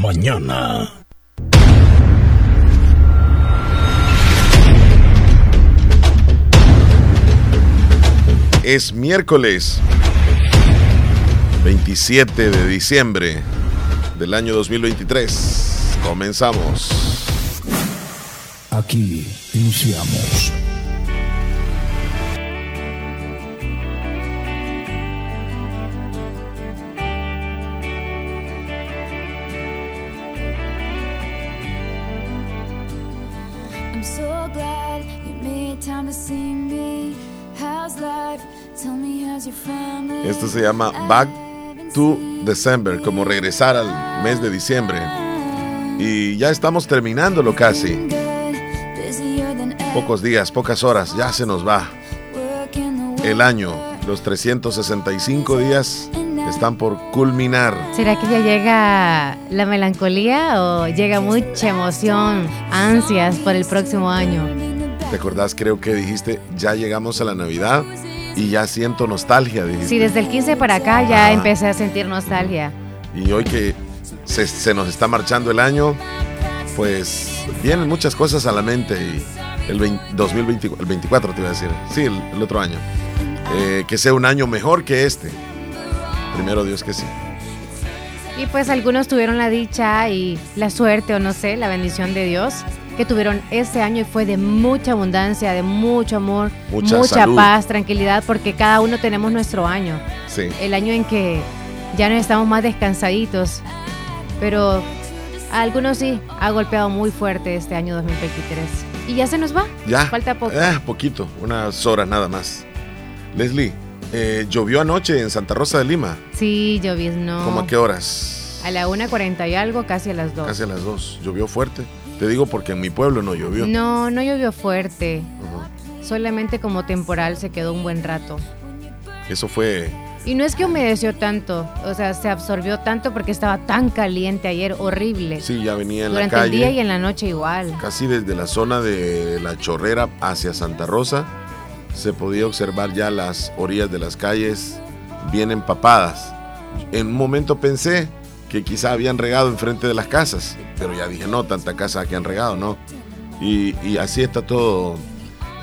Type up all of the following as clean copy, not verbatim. mañana. Es miércoles 27 de diciembre del año 2023. Comenzamos. Aquí iniciamos. I'm so glad you made time to see me. How's life? Tell me how's your family. Esto se llama Back to December, como regresar al mes de diciembre. Y ya estamos terminándolo casi. Pocos días, pocas horas, ya se nos va el año. Los 365 días están por culminar. ¿Será que ya llega la melancolía o llega mucha emoción, ansias por el próximo año? ¿Te acordás? Creo que dijiste, ya llegamos a la Navidad y ya siento nostalgia, dijiste. Sí, desde el 15 para acá ya empecé a sentir nostalgia. Y hoy que se nos está marchando el año, pues vienen muchas cosas a la mente y... El 24 te iba a decir. Sí, el otro año. Que sea un año mejor que este. Primero Dios que sí. Y pues algunos tuvieron la dicha y la suerte, o no sé, la bendición de Dios, que tuvieron este año y fue de mucha abundancia, de mucho amor, mucha paz, tranquilidad, porque cada uno tenemos nuestro año. Sí. El año en que ya no estamos más descansaditos. Pero a algunos sí ha golpeado muy fuerte este año 2023. ¿Y ya se nos va? Ya. Falta poco. Poquito, unas horas nada más. Leslie, ¿llovió anoche en Santa Rosa de Lima? Sí, lloviznó. ¿Cómo a qué horas? A la 1:40 y algo, casi a las 2. Casi a las 2. ¿Llovió fuerte? Te digo porque en mi pueblo no llovió. No llovió fuerte. Uh-huh. Solamente como temporal se quedó un buen rato. Eso fue... Y no es que humedeció tanto, o sea, se absorbió tanto porque estaba tan caliente ayer, horrible. Sí, ya venía en la calle. Durante el día y en la noche igual. Casi desde la zona de La Chorrera hacia Santa Rosa, se podía observar ya las orillas de las calles bien empapadas. En un momento pensé que quizá habían regado enfrente de las casas, pero ya dije, no, tanta casa que han regado, no. Y así está todo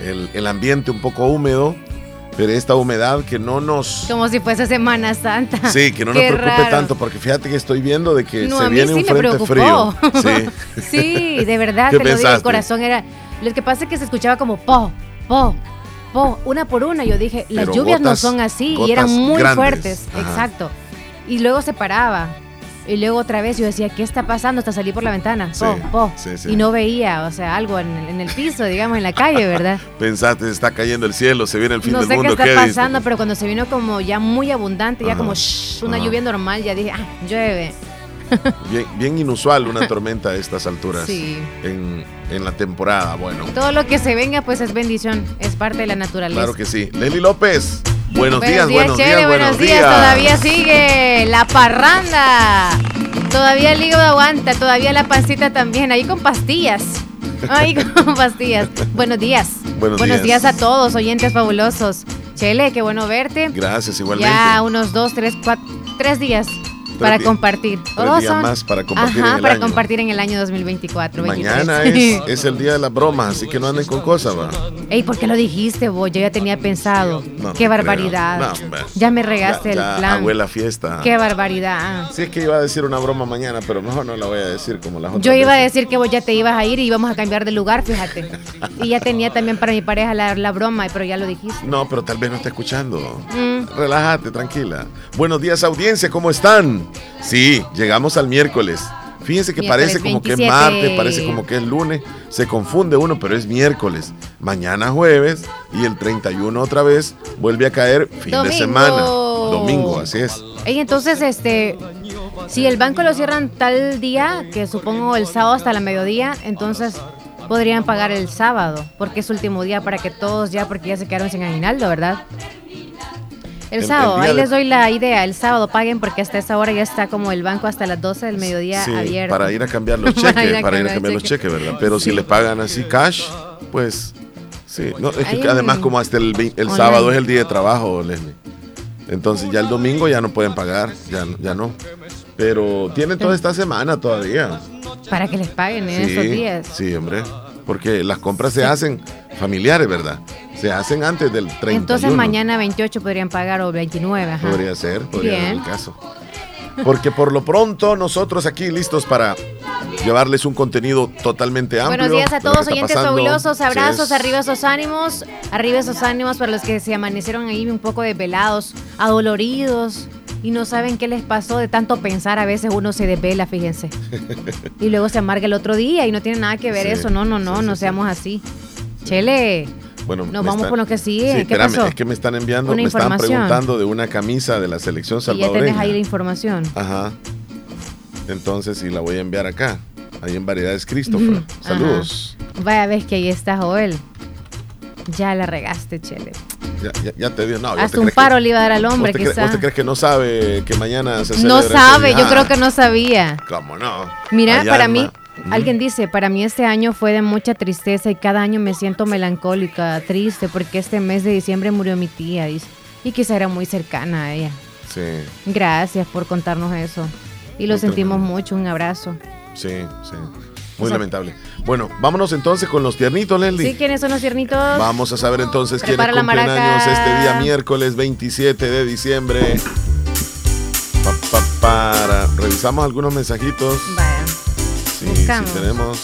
el ambiente un poco húmedo. Pero esta humedad que no nos... Como si fuese Semana Santa. Sí, que no nos preocupe tanto, porque fíjate que estoy viendo de que se viene un frente frío. Sí, sí, de verdad, te lo digo, el corazón era... Lo que pasa es que se escuchaba como po, una por una. Yo dije, las lluvias no son así y eran muy fuertes. Exacto. Y luego se paraba. Y luego otra vez yo decía, ¿qué está pasando? Hasta salí por la ventana, Sí. Y no veía, o sea, algo en el piso, digamos, en la calle, ¿verdad? Pensaste, se está cayendo el cielo, se viene el fin del mundo. No sé qué está pasando, pero cuando se vino como ya muy abundante, ya como una lluvia normal, ya dije, llueve. Bien inusual una tormenta a estas alturas, sí, en la temporada, bueno. Todo lo que se venga, pues es bendición, es parte de la naturaleza. Claro que sí. Leli López. Buenos días, todavía sigue la parranda, todavía el hígado aguanta, todavía la pancita también, ahí con pastillas, buenos días a todos, oyentes fabulosos. Chele, qué bueno verte. Gracias, igualmente. Ya unos 2, 3, 4, 3 días para compartir. Todos días son más para compartir, ajá, en el para año. Compartir en el año 2024. Mañana es el día de las bromas, así que no anden con cosas, va. Ey, ¿por qué lo dijiste, vos? Yo ya tenía pensado. No, qué barbaridad. No, ya me regaste el plan. Abuela fiesta. Qué barbaridad. Sí, es que iba a decir una broma mañana, pero mejor no la voy a decir como las otras. Yo iba a decir que vos ya te ibas a ir y íbamos a cambiar de lugar, fíjate. Y ya tenía también para mi pareja la broma, pero ya lo dijiste. No, pero tal vez no está escuchando. Relájate, tranquila. Buenos días, audiencia, ¿cómo están? Sí, llegamos al miércoles. Fíjense que parece como 27. Que es martes, parece como que es lunes. Se confunde uno, pero es miércoles. Mañana jueves y el 31 otra vez vuelve a caer fin domingo. De semana. Domingo, así es. Y entonces, si el banco lo cierran tal día, que supongo el sábado hasta la mediodía, entonces podrían pagar el sábado, porque es último día para que todos ya, porque ya se quedaron sin aguinaldo, ¿verdad? El sábado, ahí les doy la idea, el sábado paguen porque hasta esa hora ya está como el banco hasta las 12 del mediodía abierto. Sí, para ir a cambiar los cheques, ¿verdad? Pero si le pagan así cash, pues sí. No, es que además como hasta el sábado es el día de trabajo, Leslie. Entonces ya el domingo ya no pueden pagar, ya no. Pero tienen toda esta semana todavía. Para que les paguen en esos días. Sí, hombre. Porque las compras se hacen familiares, ¿verdad? Se hacen antes del 31. Entonces mañana 28 podrían pagar o 29. Ajá. Podría ser el caso. Porque por lo pronto nosotros aquí listos para llevarles un contenido totalmente amplio. Buenos días a todos, oyentes fabulosos, abrazos, arriba esos ánimos para los que se amanecieron ahí un poco desvelados, adoloridos y no saben qué les pasó de tanto pensar. A veces uno se desvela, fíjense, y luego se amarga el otro día y no tiene nada que ver eso, no seamos así. Chele. Bueno, nos vamos por lo que sigue. Sí, espérame, ¿qué pasó? Es que me están enviando, me están preguntando de una camisa de la selección salvadoreña. Y ya tenés ahí la información. Ajá. Entonces, y la voy a enviar acá, ahí en Variedades Christopher. Saludos. Ajá. Vaya, ves que ahí está Joel. Ya la regaste, Chele. Ya te dio. No, hasta un paro le iba a dar al hombre, quizás. ¿Vos te crees que no sabe que mañana se celebra? No sabe, yo creo que no sabía. ¿Cómo no? Mira, allá para mí... Alguien dice, para mí este año fue de mucha tristeza y cada año me siento melancólica, triste, porque este mes de diciembre murió mi tía, dice, y quizá era muy cercana a ella. Sí. Gracias por contarnos eso. Y lo sentimos mucho, un abrazo. Sí. Muy lamentable. Bueno, vámonos entonces con los tiernitos, Leslie. Sí, ¿quiénes son los tiernitos? Vamos a saber entonces quiénes cumplen años este día miércoles 27 de diciembre. Revisamos algunos mensajitos. Vaya. Sí, tenemos.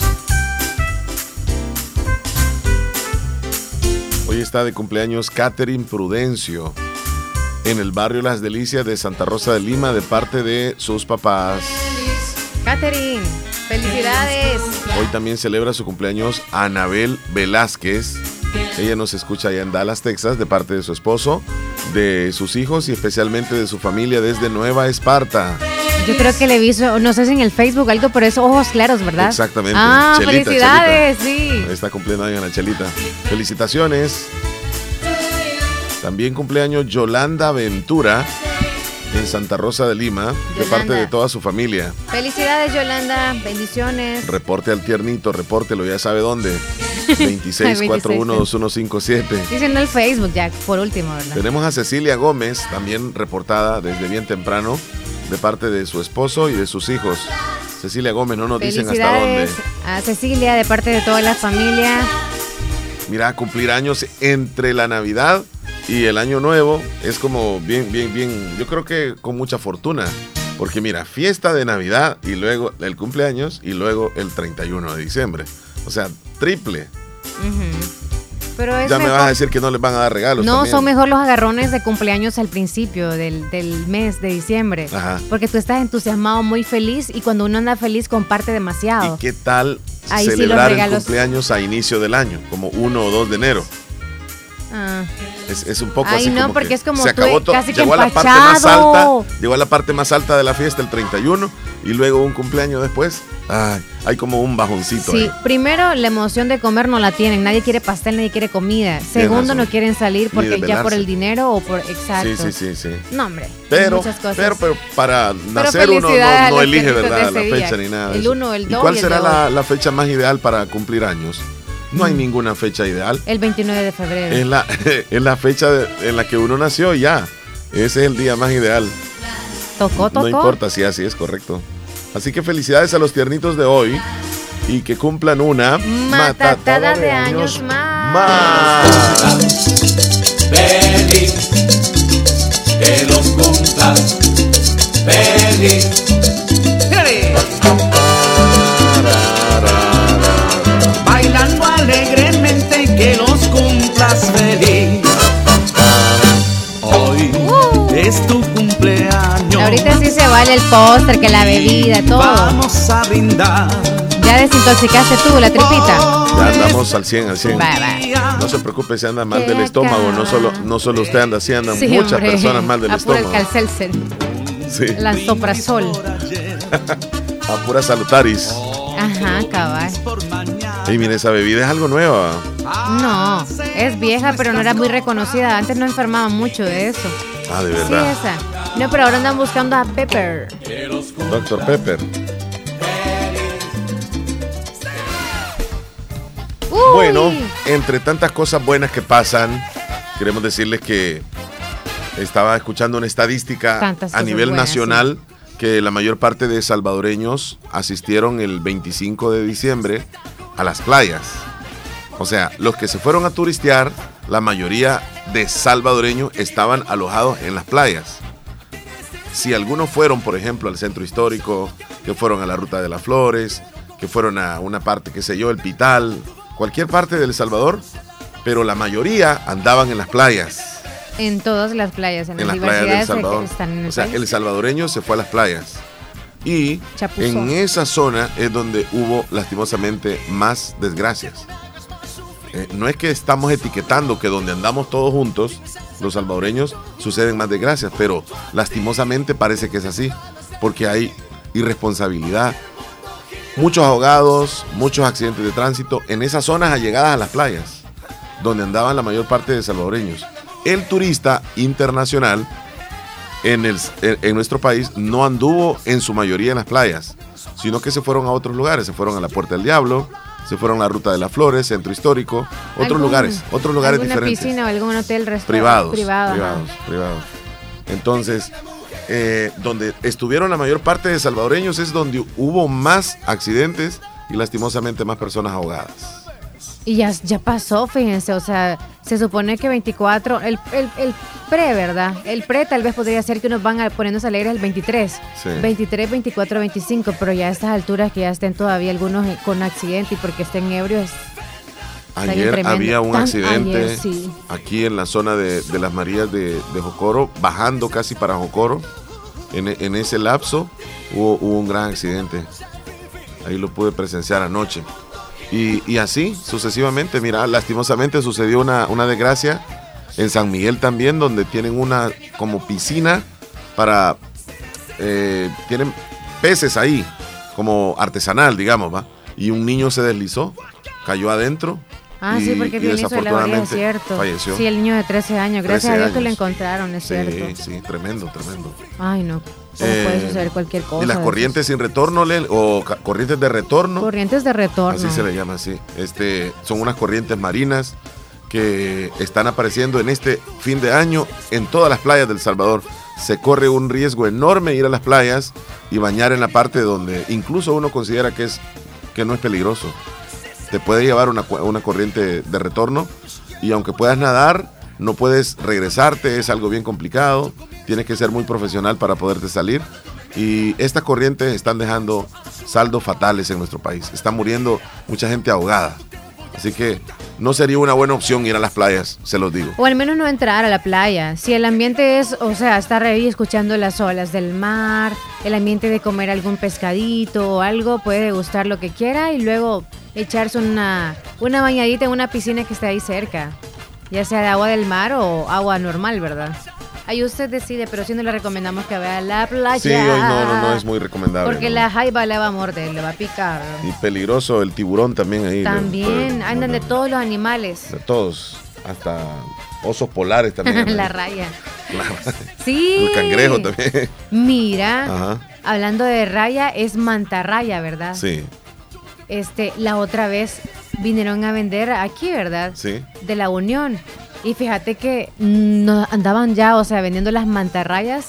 Hoy está de cumpleaños Katherine Prudencio en el barrio Las Delicias de Santa Rosa de Lima, de parte de sus papás. Katherine, felicidades. Hoy también celebra su cumpleaños Anabel Velázquez. Ella nos escucha allá en Dallas, Texas, de parte de su esposo, de sus hijos y especialmente de su familia desde Nueva Esparta. Yo creo que le vi, no sé si en el Facebook algo, pero esos ojos claros, ¿verdad? Exactamente. Ah, Chelita, felicidades, Chelita. Sí. Está cumpliendo años la Chelita. Felicitaciones. También cumpleaños Yolanda Ventura en Santa Rosa de Lima, de parte de toda su familia. Felicidades, Yolanda. Bendiciones. Reporte al tiernito, repórtelo, ya sabe dónde. 26412157. Diciendo el Facebook, Jack, por último, ¿verdad? Tenemos a Cecilia Gómez, también reportada desde bien temprano, de parte de su esposo y de sus hijos. Cecilia Gómez, no nos dicen hasta dónde. A Cecilia, de parte de toda la familia. Mira, cumplir años entre la Navidad y el Año Nuevo es como bien, yo creo que con mucha fortuna. Porque mira, fiesta de Navidad y luego el cumpleaños y luego el 31 de diciembre. O sea, triple. Pero ya me vas a decir que no les van a dar regalos. No, también son mejor los agarrones de cumpleaños al principio del mes de diciembre. Ajá. Porque tú estás entusiasmado, muy feliz, y cuando uno anda feliz comparte demasiado. ¿Y qué tal ahí celebrar el cumpleaños a inicio del año, como 1 o 2 de enero? Ah. Es un poco así. Ay, no, como porque es como se acabó todo. Llegó a la parte más alta, de la fiesta el 31 y luego un cumpleaños después. Ay, hay como un bajoncito. Sí, primero la emoción de comer no la tienen, nadie quiere pastel, nadie quiere comida. Segundo, no quieren salir porque ya por el dinero o por Sí. No, hombre. Pero para nacer uno no elige, ¿verdad? La fecha ni nada. El 1, el 2. ¿Y cuál será la fecha más ideal para cumplir años? No hay ninguna fecha ideal. El 29 de febrero. Es la fecha en la que uno nació, ya. Ese es el día más ideal. Tocó. No importa, sí, así es, correcto. Así que felicidades a los tiernitos de hoy y que cumplan una matatada de años más. Feliz, que los cumplan. Feliz. Bailando alegremente, que los cumplas feliz. Hoy es tu cumpleaños. Ahorita sí se vale el postre, que la bebida, todo. Vamos a brindar. Ya desintoxicaste tú la tripita. Ya andamos al 100. Bye. No se preocupe si anda mal del estómago. No solo usted anda así, andan muchas personas mal del estómago. Apura el calcelser. Sí. Lanzoprazol. Apura salutaris. Ajá, cabal. Y mira, esa bebida es algo nueva. No, es vieja, pero no era muy reconocida. Antes no enfermaba mucho de eso. Ah, de verdad. Sí, esa. No, pero ahora andan buscando a Pepper. Dr. Pepper. ¡Uy! Bueno, entre tantas cosas buenas que pasan, queremos decirles que estaba escuchando una estadística a nivel nacional, sí, que la mayor parte de salvadoreños asistieron el 25 de diciembre a las playas. O sea, los que se fueron a turistear, la mayoría de salvadoreños estaban alojados en las playas. Si algunos fueron, por ejemplo, al Centro Histórico, que fueron a la Ruta de las Flores, que fueron a una parte, qué sé yo, el Pital, cualquier parte de El Salvador, pero la mayoría andaban en las playas. En todas las playas, en las playas de El Salvador. O sea, el salvadoreño se fue a las playas. Y Chapuzó. En esa zona es donde hubo lastimosamente más desgracias. No es que estamos etiquetando que donde andamos todos juntos, los salvadoreños, suceden más desgracias, pero lastimosamente parece que es así, porque hay irresponsabilidad. Muchos ahogados, muchos accidentes de tránsito en esas zonas allegadas a las playas, donde andaban la mayor parte de salvadoreños. El turista internacional en nuestro país no anduvo en su mayoría en las playas, sino que se fueron a otros lugares, se fueron a la Puerta del Diablo, se fueron a la Ruta de las Flores, Centro Histórico, otros lugares diferentes. ¿Alguna piscina o algún hotel, restaurante? Privados. Entonces, donde estuvieron la mayor parte de salvadoreños es donde hubo más accidentes y lastimosamente más personas ahogadas. Y ya pasó, fíjense, o sea, se supone que 24, el pre, ¿verdad? El pre tal vez podría ser que unos van a ponernos alegres el 23, sí. 23, 24, 25, pero ya a estas alturas que ya estén todavía algunos con accidente y porque estén ebrios. Ayer había un accidente ayer, sí, aquí en la zona de las Marías de Jocoro, bajando casi para Jocoro, en ese lapso hubo un gran accidente, ahí lo pude presenciar anoche. Y así sucesivamente, mira, lastimosamente sucedió una desgracia en San Miguel también, donde tienen una como piscina para, tienen peces ahí, como artesanal, digamos, ¿va? Y un niño se deslizó, cayó adentro. Ah, sí, porque el hizo la orilla, es cierto. Falleció. Sí, el niño de 13 años, gracias 13 a Dios años. Que lo encontraron, es sí, cierto. Sí, sí, tremendo. Ay, no, puede suceder cualquier cosa. Y las corrientes sin retorno, o corrientes de retorno. Corrientes de retorno. Así se le llama, sí. Son unas corrientes marinas que están apareciendo en este fin de año en todas las playas del Salvador. Se corre un riesgo enorme ir a las playas y bañar en la parte donde incluso uno considera que no es peligroso. Te puede llevar una corriente de retorno y aunque puedas nadar, no puedes regresarte, es algo bien complicado, tienes que ser muy profesional para poderte salir. Y estas corrientes están dejando saldos fatales en nuestro país, está muriendo mucha gente ahogada, así que no sería una buena opción ir a las playas, se los digo. O al menos no entrar a la playa, si el ambiente es, o sea, estar ahí escuchando las olas del mar, el ambiente de comer algún pescadito o algo, puede gustar lo que quiera y luego echarse una bañadita en una piscina que esté ahí cerca, ya sea de agua del mar o agua normal, ¿verdad? Ahí usted decide, pero sí no le recomendamos que vaya a la playa. Sí, hoy no es muy recomendable. Porque no. La jaiba le va a morder, le va a picar. Y peligroso el tiburón también ahí. También, andan de todos los animales. De todos, hasta osos polares también. La raya. Sí. El cangrejo también. Mira, ajá, hablando de raya, es mantarraya, ¿verdad? Sí. La otra vez vinieron a vender aquí, ¿verdad? Sí. De la Unión. Y fíjate que no andaban ya, o sea, vendiendo las mantarrayas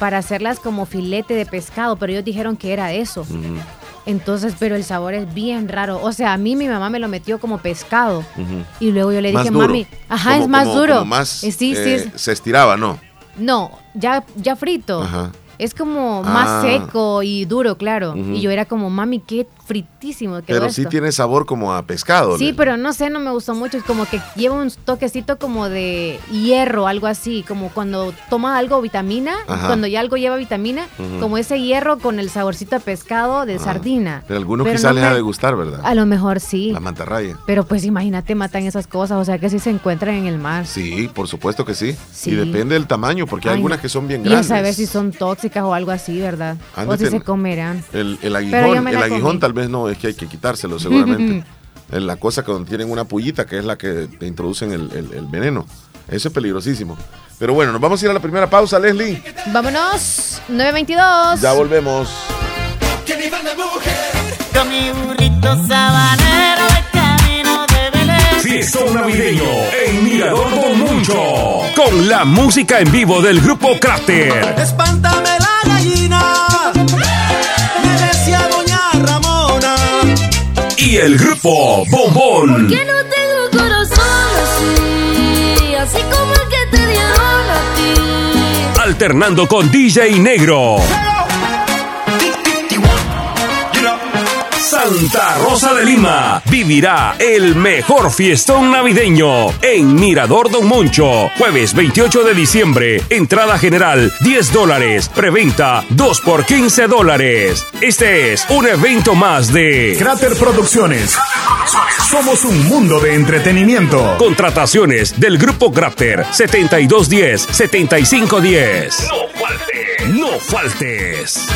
para hacerlas como filete de pescado, pero ellos dijeron que era eso. Uh-huh. Entonces, pero el sabor es bien raro. O sea, a mí mi mamá me lo metió como pescado. Uh-huh. Y luego yo le dije, mami, ajá, como, es más como, duro. Como más, sí, sí. Se estiraba, ¿no? No, ya frito. Ajá. Es como más seco y duro, claro. Uh-huh. Y yo era como, mami, qué fritísimo quedó. Pero sí esto tiene sabor como a pescado. Sí, pero no sé, no me gustó mucho. Es como que lleva un toquecito como de hierro, algo así. Como cuando toma algo vitamina, ajá, cuando ya algo lleva vitamina, uh-huh, como ese hierro con el saborcito a pescado de sardina. Pero algunos quizás no les ha de gustar, ¿verdad? A lo mejor sí. La mantarraya. Pero pues imagínate, matan esas cosas, o sea que sí se encuentran en el mar. Sí, por supuesto que sí. Sí. Y depende del tamaño, porque hay algunas que son bien grandes. Y a saber si son tóxicas o algo así, ¿verdad? Ándate, o si se comerán. El aguijón tal vez no, es que hay que quitárselo seguramente. La cosa que tienen una pullita que es la que te introducen el veneno. Eso es peligrosísimo. Pero bueno, nos vamos a ir a la primera pausa, Leslie. Vámonos, 9:22. Ya volvemos. Que viva la mujer. Con mi burrito sabanero de camino de Belén. Fiestón Navideño en Mirador Don Moncho, con la música en vivo del grupo Cráter. Espántame la gallina, me decía doña Ramona, y el grupo Bombón. ¿Por qué no tengo corazón así, así como el que te dieron a ti? Alternando con DJ Negro. Santa Rosa de Lima vivirá el mejor fiestón navideño en Mirador Don Moncho. Jueves 28 de diciembre. Entrada general $10. Preventa 2 por $15. Este es un evento más de Cráter Producciones. Somos un mundo de entretenimiento. Contrataciones del Grupo Cráter 7210-7510. No faltes. No faltes.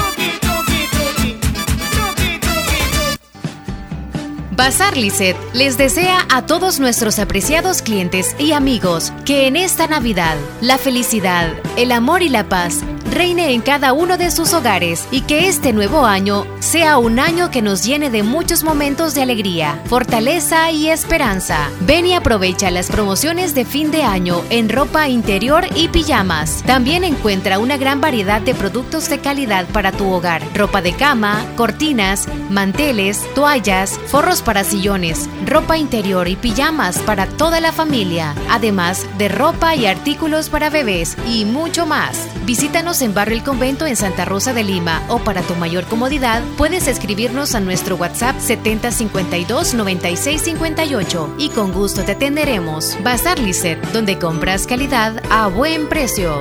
Bazar Lisset les desea a todos nuestros apreciados clientes y amigos que en esta Navidad la felicidad, el amor y la paz reine en cada uno de sus hogares, y que este nuevo año sea un año que nos llene de muchos momentos de alegría, fortaleza y esperanza. Ven y aprovecha las promociones de fin de año en ropa interior y pijamas. También encuentra una gran variedad de productos de calidad para tu hogar: ropa de cama, cortinas, manteles, toallas, forros para sillones, ropa interior y pijamas para toda la familia, además de ropa y artículos para bebés y mucho más. Visítanos en Barrio El Convento en Santa Rosa de Lima, o para tu mayor comodidad puedes escribirnos a nuestro WhatsApp 7052-9658 y con gusto te atenderemos. Bazar Lisset, donde compras calidad a buen precio.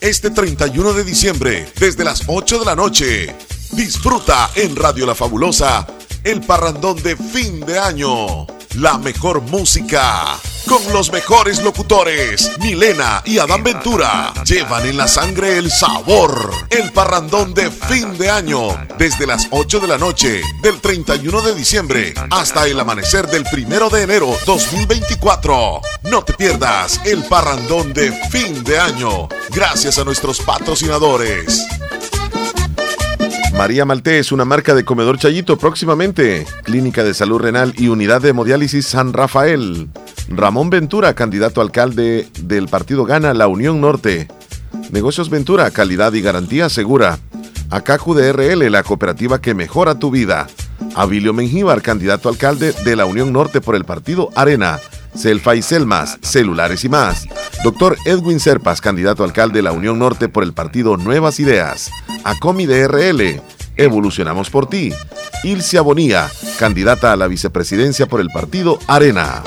Este 31 de diciembre, desde las 8 de la noche, disfruta en Radio La Fabulosa el parrandón de fin de año. La mejor música, con los mejores locutores. Milena y Adán Ventura llevan en la sangre el sabor. El parrandón de fin de año, desde las 8 de la noche del 31 de diciembre hasta el amanecer del 1 de enero 2024. No te pierdas el parrandón de fin de año, gracias a nuestros patrocinadores. María Maltés, una marca de Comedor Chayito, próximamente Clínica de Salud Renal y Unidad de Hemodiálisis San Rafael. Ramón Ventura, candidato a alcalde del partido Gana La Unión Norte. Negocios Ventura, calidad y garantía segura. Acacu DRL, la cooperativa que mejora tu vida. Abilio Mengíbar, candidato a alcalde de La Unión Norte por el partido Arena. Selfa y Selmas, celulares y más. Doctor Edwin Serpas, candidato a alcalde de la Unión Norte por el partido Nuevas Ideas. Acomi DRL, evolucionamos por ti. Ilcia Bonilla, candidata a la vicepresidencia por el partido Arena.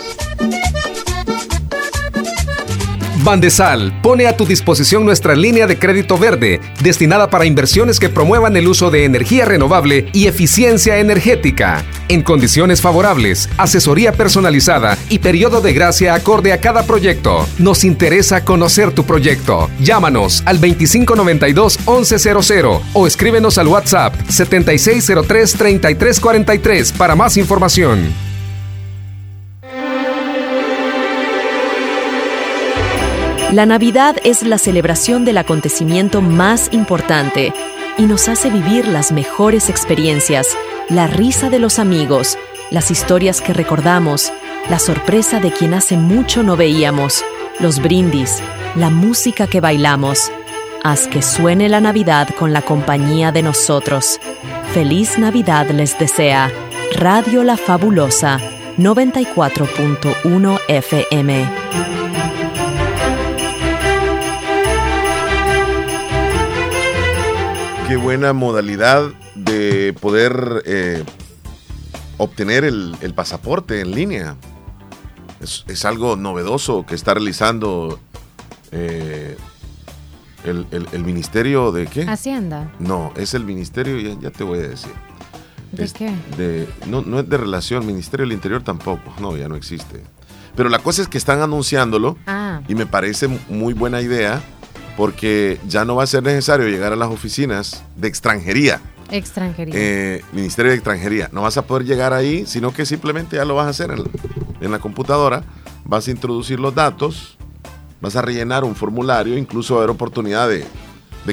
Bandesal pone a tu disposición nuestra línea de crédito verde, destinada para inversiones que promuevan el uso de energía renovable y eficiencia energética. En condiciones favorables, asesoría personalizada y periodo de gracia acorde a cada proyecto. Nos interesa conocer tu proyecto. Llámanos al 2592-1100 o escríbenos al WhatsApp 7603-3343 para más información. La Navidad es la celebración del acontecimiento más importante y nos hace vivir las mejores experiencias, la risa de los amigos, las historias que recordamos, la sorpresa de quien hace mucho no veíamos, los brindis, la música que bailamos. Haz que suene la Navidad con la compañía de nosotros. Feliz Navidad les desea Radio La Fabulosa, 94.1 FM. Qué buena modalidad de poder obtener el pasaporte en línea. Es algo novedoso que está realizando el Ministerio de ¿qué? Hacienda. No, es el Ministerio, ya te voy a decir. ¿De es qué? No es de relación, Ministerio del Interior tampoco, no, ya no existe. Pero la cosa es que están anunciándolo y me parece muy buena idea, porque ya no va a ser necesario llegar a las oficinas de extranjería. Ministerio de Extranjería. No vas a poder llegar ahí, sino que simplemente ya lo vas a hacer en la computadora. Vas a introducir los datos, vas a rellenar un formulario, incluso va a haber oportunidad de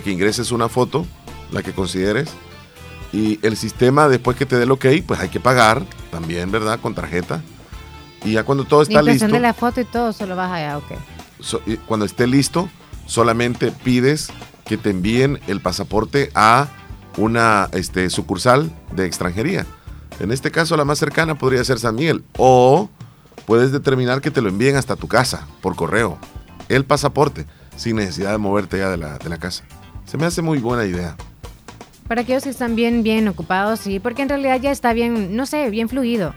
que ingreses una foto, la que consideres, Y el sistema, después que te dé el ok, pues hay que pagar también, ¿verdad? Con tarjeta. Y ya cuando todo está listo... de la foto y todo, solo vas allá, ok. Cuando esté listo, solamente pides que te envíen el pasaporte a una sucursal de extranjería. En este caso, la más cercana podría ser San Miguel. O puedes determinar que te lo envíen hasta tu casa, por correo. El pasaporte, sin necesidad de moverte ya de la casa. Se me hace muy buena idea. Para aquellos que están bien ocupados, sí, porque en realidad ya está bien, no sé, bien fluido.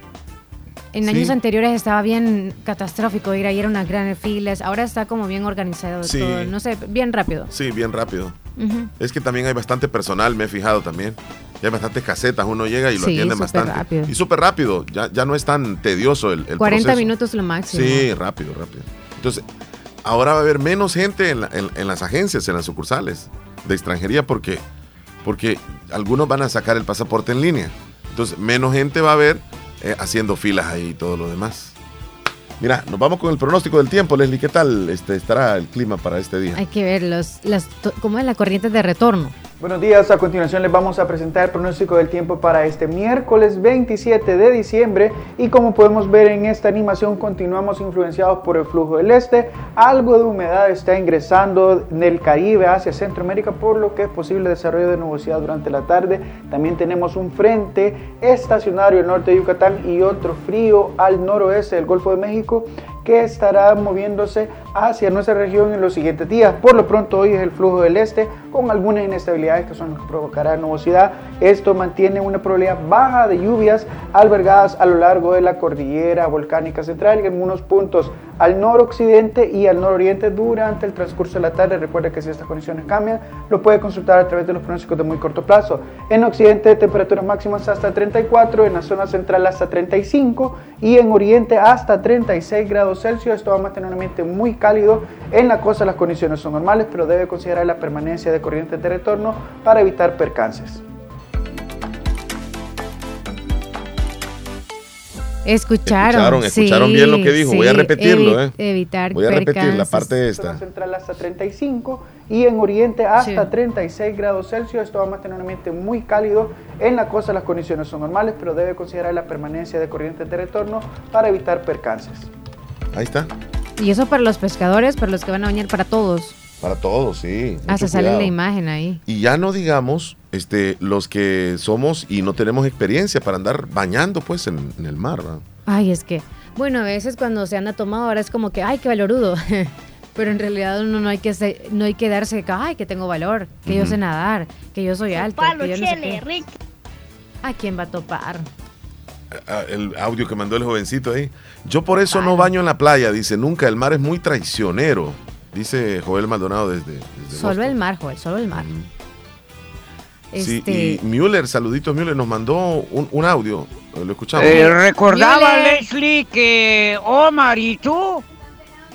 En años anteriores estaba bien catastrófico ir ahí, eran unas grandes filas. Ahora está como bien organizado todo, no sé, bien rápido. Sí, bien rápido. Uh-huh. Es que también hay bastante personal, me he fijado también. Ya hay bastantes casetas, uno llega y lo atienden bastante. Rápido. Y súper rápido, ya no es tan tedioso el 40 proceso. Minutos lo máximo. Sí, rápido. Entonces, ahora va a haber menos gente en las agencias, en las sucursales de extranjería, porque algunos van a sacar el pasaporte en línea. Entonces, menos gente va a haber haciendo filas ahí y todo lo demás. Mira, nos vamos con el pronóstico del tiempo, Leslie. ¿Qué tal estará el clima para este día? Hay que ver cómo es la corriente de retorno. Buenos días, a continuación les vamos a presentar el pronóstico del tiempo para este miércoles 27 de diciembre y como podemos ver en esta animación continuamos influenciados por el flujo del este, algo de humedad está ingresando del Caribe hacia Centroamérica por lo que es posible desarrollo de nubosidad durante la tarde, también tenemos un frente estacionario al norte de Yucatán y otro frío al noroeste del Golfo de México que estará moviéndose hacia nuestra región en los siguientes días. Por lo pronto hoy es el flujo del este con algunas inestabilidades que son provocará nubosidad. Esto mantiene una probabilidad baja de lluvias albergadas a lo largo de la cordillera volcánica central en algunos puntos al noroccidente y al nororiente durante el transcurso de la tarde. Recuerda que si estas condiciones cambian, lo puede consultar a través de los pronósticos de muy corto plazo. En occidente, temperaturas máximas hasta 34, en la zona central hasta 35 y en oriente hasta 36 grados Celsius. Esto va a mantener un ambiente muy cálido. En la costa las condiciones son normales, pero debe considerar la permanencia de corrientes de retorno para evitar percances. Escucharon bien lo que dijo. Voy a repetirlo. Evitar voy a repetir percances. La parte esta. En la zona central hasta 35 y en oriente hasta 36 grados Celsius. Esto va a mantener un ambiente muy cálido. En la costa las condiciones son normales, pero debe considerar la permanencia de corrientes de retorno para evitar percances. Ahí está. Y eso para los pescadores, para los que van a bañar, para todos. Para todos, sí. Hasta sale la imagen ahí. Y ya no digamos los que somos y no tenemos experiencia para andar bañando pues en el mar, ¿verdad? Ay, es que, bueno, a veces cuando se anda tomado ahora es como que, ay, qué valorudo. Pero en realidad uno no hay que darse, ay, que tengo valor, que yo sé nadar, que yo soy alto. Palo, que yo no chele, sé ¿a quién va a topar? El audio que mandó el jovencito ahí. Yo por eso no baño en la playa, dice, nunca, el mar es muy traicionero. Dice Joel Maldonado desde solo Boston. El mar, Joel, solo el mar. Sí, y Müller, saluditos Müller, nos mandó un audio, lo escuchamos. Recordaba Müller. Leslie que Omar y tú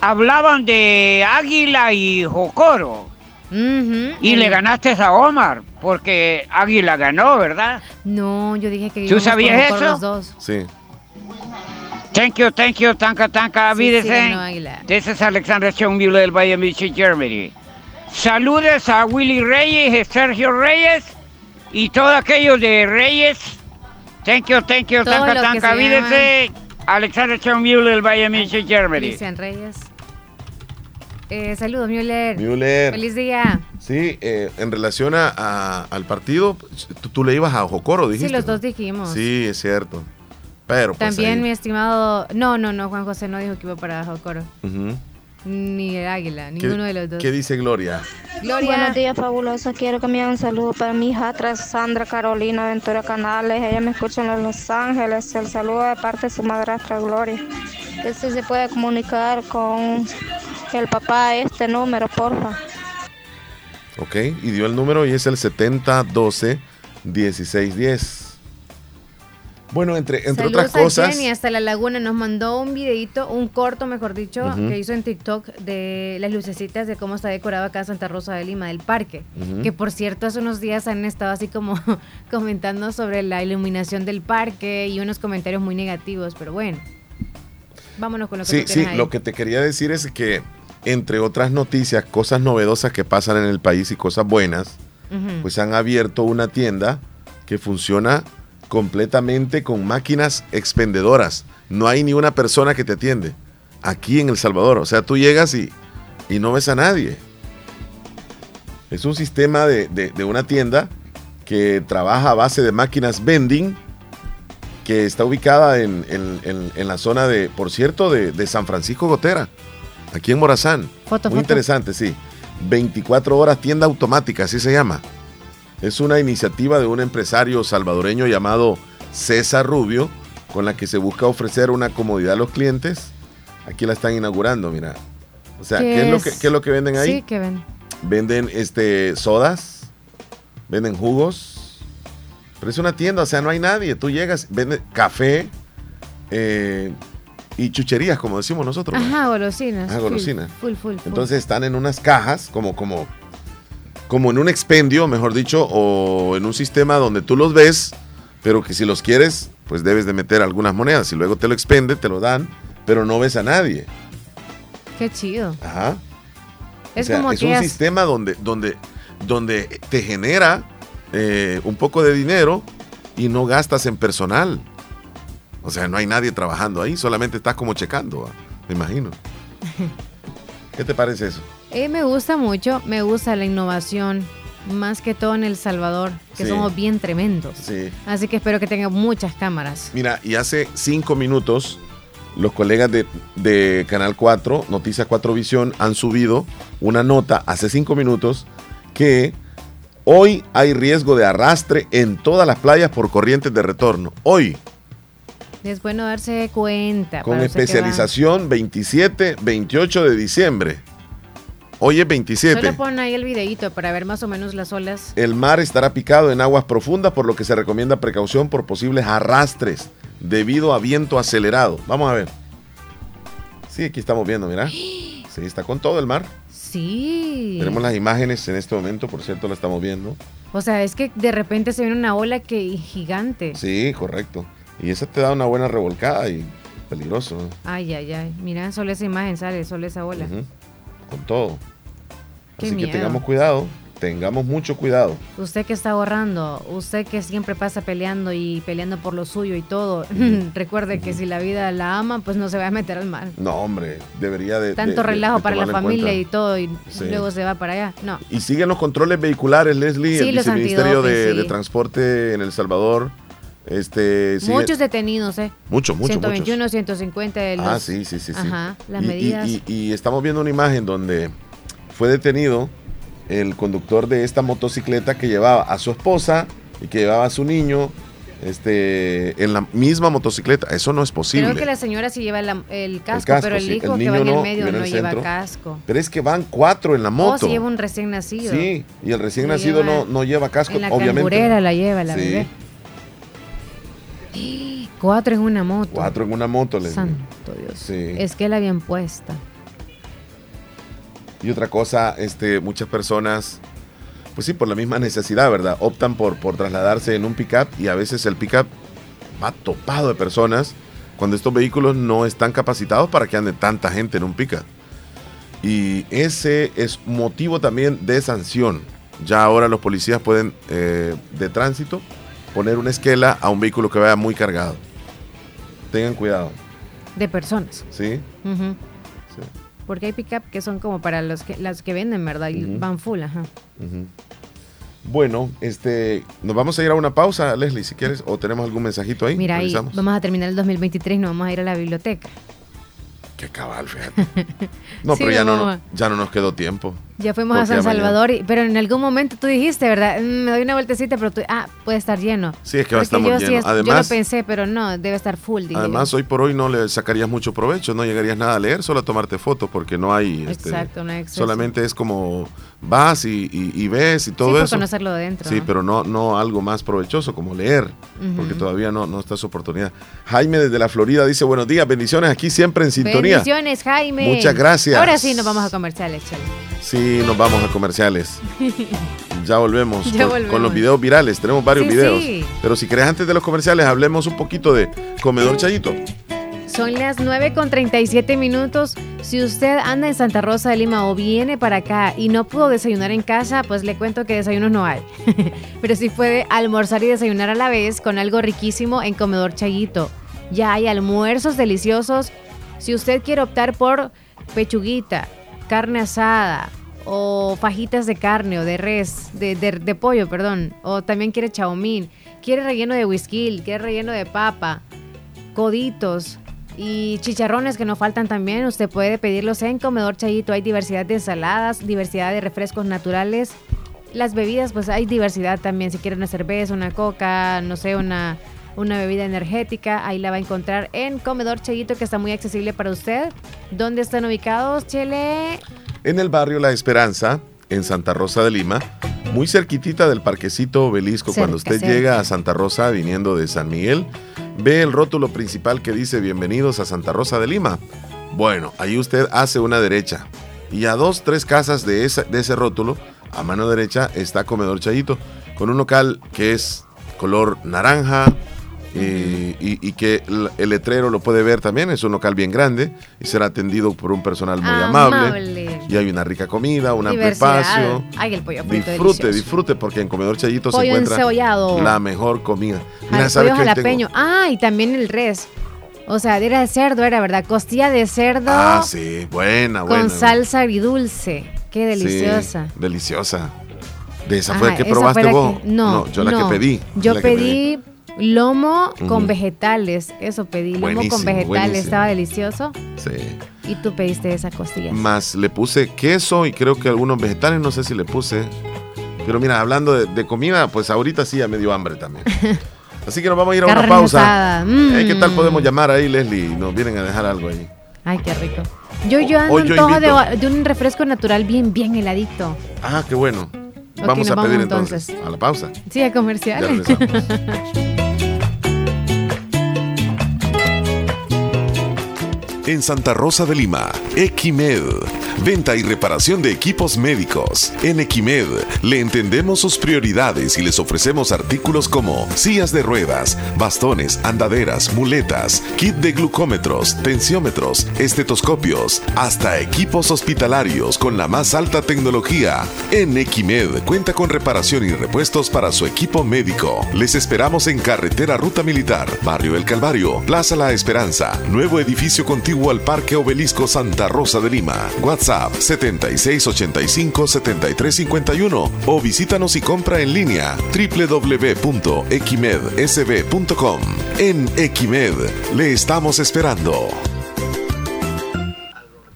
hablaban de Águila y Jocoro. Uh-huh. Y le ganaste a Omar, porque Águila ganó, ¿verdad? No, yo dije que... ¿Tú sabías eso? Los dos. Sí. Thank you, tanca, sí, no, this is Alexander Schmiedel del Valle Michi, Germany. Saludes a Willy Reyes, Sergio Reyes y todos aquellos de Reyes. Thank you, tanca, vídese, Alexander Schmiedel del Valle Michi, Germany. Cristian Reyes. Saludos, Müller. Feliz día. Sí, en relación al partido, tú le ibas a Jocoro, dijiste. Sí, los dos dijimos. Sí, es cierto. Pero pues también ahí. Mi estimado... No, Juan José no dijo que iba para Jocoro. Uh-huh. Ni el Águila, ninguno de los dos. ¿Qué dice Gloria? Buenos días, fabulosa. Quiero que me hagan un saludo para mi hija Sandra Carolina Ventura Canales. Ella me escucha en Los Ángeles. El saludo de parte de su madrastra Gloria. Que si se puede comunicar con el papá a este número, porfa. Ok, y dio el número y es el 7012-1610. Bueno, entre otras cosas... Saludos a Jenny, hasta La Laguna, nos mandó un videito, un corto, mejor dicho, uh-huh, que hizo en TikTok de las lucecitas de cómo está decorado acá Santa Rosa de Lima, del parque. Uh-huh. Que, por cierto, hace unos días han estado así como comentando sobre la iluminación del parque y unos comentarios muy negativos, pero bueno. Vámonos con lo que tú tienes ahí. Lo que te quería decir es que, entre otras noticias, cosas novedosas que pasan en el país y cosas buenas, uh-huh, pues han abierto una tienda que funciona completamente con máquinas expendedoras. No hay ni una persona que te atiende aquí en El Salvador. O sea, tú llegas y no ves a nadie. Es un sistema de una tienda que trabaja a base de máquinas vending, que está ubicada en la zona de, por cierto, de San Francisco Gotera, aquí en Morazán. Muy interesante, sí. 24 horas tienda automática, así se llama. Es una iniciativa de un empresario salvadoreño llamado César Rubio, con la que se busca ofrecer una comodidad a los clientes. Aquí la están inaugurando, mira. O sea, ¿qué es lo que venden ahí? Sí, ¿qué venden? Venden sodas, venden jugos, pero es una tienda, o sea, no hay nadie. Tú llegas, venden café y chucherías, como decimos nosotros. Ajá, golosinas. Ah, golosinas. Full. Entonces están en unas cajas, como en un expendio, mejor dicho, o en un sistema donde tú los ves, pero que si los quieres, pues debes de meter algunas monedas y luego te lo expende, te lo dan, pero no ves a nadie. Qué chido. Ajá. Es, o sea, como es un sistema donde te genera un poco de dinero y no gastas en personal. O sea, no hay nadie trabajando ahí, solamente estás como checando, me imagino. ¿Qué te parece eso? Me gusta mucho, me gusta la innovación, más que todo en El Salvador, que sí, somos bien tremendos. Sí. Así que espero que tengan muchas cámaras. Mira, y hace 5 minutos... los colegas de Canal 4, Noticias 4 Visión, han subido una nota hace 5 minutos que hoy hay riesgo de arrastre en todas las playas por corrientes de retorno. Hoy. Es bueno darse cuenta. Con especialización 27, 28 de diciembre. Hoy es 27. Solo pon ahí el videíto para ver más o menos las olas. El mar estará picado en aguas profundas, por lo que se recomienda precaución por posibles arrastres debido a viento acelerado. Vamos a ver. Sí, aquí estamos viendo, mira. Sí, está con todo el mar. Sí. Tenemos las imágenes en este momento, por cierto, la estamos viendo. O sea, es que de repente se viene una ola gigante. Sí, correcto. Y esa te da una buena revolcada y peligroso. Ay. Mira, solo esa imagen sale, solo esa ola. Uh-huh. Con todo. Qué Así miedo. Que tengamos cuidado. Tengamos mucho cuidado. Usted que está ahorrando, usted que siempre pasa peleando por lo suyo y todo, uh-huh. Recuerde que si la vida la ama, pues no se va a meter al mar. No, hombre, debería de... Tanto relajo de para la familia y todo, y sí, luego se va para allá. No. Y siguen los controles vehiculares, Leslie, sí, el Viceministerio de Transporte en El Salvador. Muchos detenidos, Muchos. 121, 150 de los... Ah, sí. Ajá, las medidas. Y estamos viendo una imagen donde fue detenido el conductor de esta motocicleta que llevaba a su esposa y que llevaba a su niño en la misma motocicleta. Eso no es posible. Creo que la señora sí lleva el casco, pero el hijo, el niño que va en el medio, no lleva casco. Pero es que van 4 en la moto. Sí, lleva un recién nacido. Sí, y el recién nacido no lleva casco, obviamente. En la cangurera la lleva, la bebé. 4 en una moto. 4 en una moto. Santo Dios. Sí. Es que la habían puesta. Y otra cosa, muchas personas, pues sí, por la misma necesidad, ¿verdad? Optan por trasladarse en un pick-up, y a veces el pick-up va topado de personas cuando estos vehículos no están capacitados para que ande tanta gente en un pick-up. Y ese es motivo también de sanción. Ya ahora los policías pueden, de tránsito, poner una esquela a un vehículo que vaya muy cargado. Tengan cuidado. De personas. Sí. Uh-huh. Sí. Porque hay pick-up que son como para las que venden, ¿verdad? Y uh-huh, van full, ajá. Uh-huh. Bueno, nos vamos a ir a una pausa, Leslie, si quieres, o tenemos algún mensajito ahí. Mira, ahí vamos a terminar el 2023 y nos vamos a ir a la biblioteca. Qué cabal, fíjate. No, sí, pero ya no nos quedó tiempo. Ya fuimos a San Salvador, pero en algún momento tú dijiste, ¿verdad? Me doy una vueltecita, pero puede estar lleno. Sí, es que va a estar muy lleno. Además, yo lo pensé, pero no, debe estar full. Además, hoy por hoy no le sacarías mucho provecho, no llegarías nada a leer, solo a tomarte fotos, porque no hay... Exacto, no hay exceso. Solamente es como vas y ves y todo eso. Sí, por conocerlo de dentro. Sí, pero no algo más provechoso como leer, uh-huh, porque todavía no está esa oportunidad. Jaime desde la Florida dice, buenos días, bendiciones, aquí siempre en sintonía. Bendiciones, Jaime. Muchas gracias. Ahora sí nos vamos a comerciales, Chale. Sí, nos vamos a comerciales. Ya volvemos. Con los videos virales. Tenemos varios videos. Pero si querés, antes de los comerciales, hablemos un poquito de Comedor Chayito. Son las 9:37. Si usted anda en Santa Rosa de Lima o viene para acá y no pudo desayunar en casa, pues le cuento que desayunos no hay. Pero sí puede almorzar y desayunar a la vez con algo riquísimo en Comedor Chayito. Ya hay almuerzos deliciosos. Si usted quiere optar por pechuguita, carne asada o fajitas de carne o de res, de pollo, perdón, o también quiere chaomín, quiere relleno de whisky, quiere relleno de papa, coditos y chicharrones que nos faltan también, usted puede pedirlos en Comedor Chayito. Hay diversidad de ensaladas, diversidad de refrescos naturales. Las bebidas, pues hay diversidad también. Si quiere una cerveza, una coca, no sé, una bebida energética, ahí la va a encontrar en Comedor Chayito, que está muy accesible para usted. ¿Dónde están ubicados, Chele? En el barrio La Esperanza, en Santa Rosa de Lima, muy cerquitita del parquecito Obelisco. Cuando usted llega a Santa Rosa viniendo de San Miguel, ve el rótulo principal que dice bienvenidos a Santa Rosa de Lima. Bueno, ahí usted hace una derecha y a 2-3 casas de ese rótulo, a mano derecha está Comedor Chayito, con un local que es color naranja y que el letrero lo puede ver también. Es un local bien grande y será atendido por un personal muy amable. Y hay una rica comida, un amplio espacio. Hay el pollo frito Disfrute, porque en Comedor Chayito pollo se encuentra encebollado, la mejor comida. Mira, ¿sabe pollo jalapeño? Y también el res. O sea, era de cerdo, era verdad. Costilla de cerdo. Sí, buena. Con salsa agridulce. Qué deliciosa. Sí, deliciosa. ¿De esa fue la que probaste vos? No, yo la que pedí. Yo pedí lomo con vegetales, eso pedí, buenísimo. Estaba delicioso. Sí. Y tú pediste esas costillas. Más le puse queso y creo que algunos vegetales, no sé si le puse. Pero mira, hablando de comida, pues ahorita sí ya me dio hambre también. Así que nos vamos a ir a una pausa. ¿Qué tal podemos llamar ahí, Leslie? Nos vienen a dejar algo ahí. Ay, qué rico. Yo ando antojo de un refresco natural bien heladito. Qué bueno. Okay, vamos a pedir entonces a la pausa. Sí, a comerciales. Ya regresamos. En Santa Rosa de Lima, Equimed, venta y reparación de equipos médicos. En Equimed le entendemos sus prioridades y les ofrecemos artículos como sillas de ruedas, bastones, andaderas, muletas, kit de glucómetros, tensiómetros, estetoscopios, hasta equipos hospitalarios con la más alta tecnología. En Equimed cuenta con reparación y repuestos para su equipo médico. Les esperamos en Carretera Ruta Militar, Barrio El Calvario, Plaza La Esperanza, nuevo edificio continuo al Parque Obelisco Santa Rosa de Lima. WhatsApp 7685-7351 o visítanos y compra en línea www.equimedsb.com. En Equimed le estamos esperando.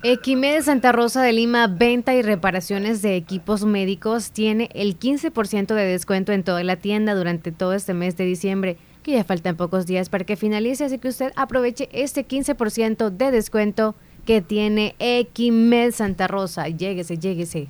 Equimed de Santa Rosa de Lima, venta y reparaciones de equipos médicos, tiene el 15% de descuento en toda la tienda durante todo este mes de diciembre, que ya faltan pocos días para que finalice, así que usted aproveche este 15% de descuento que tiene Equimed Santa Rosa. Lléguese.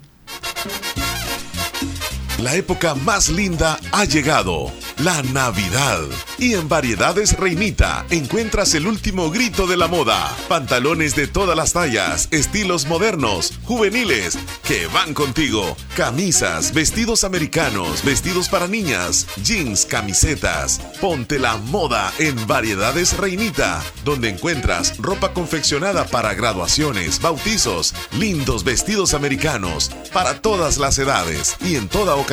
La época más linda ha llegado, la Navidad. Y en Variedades Reinita encuentras el último grito de la moda. Pantalones de todas las tallas, estilos modernos, juveniles, que van contigo. Camisas, vestidos americanos, vestidos para niñas, jeans, camisetas. Ponte la moda en Variedades Reinita, donde encuentras ropa confeccionada para graduaciones, bautizos, lindos vestidos americanos, para todas las edades y en toda ocasión.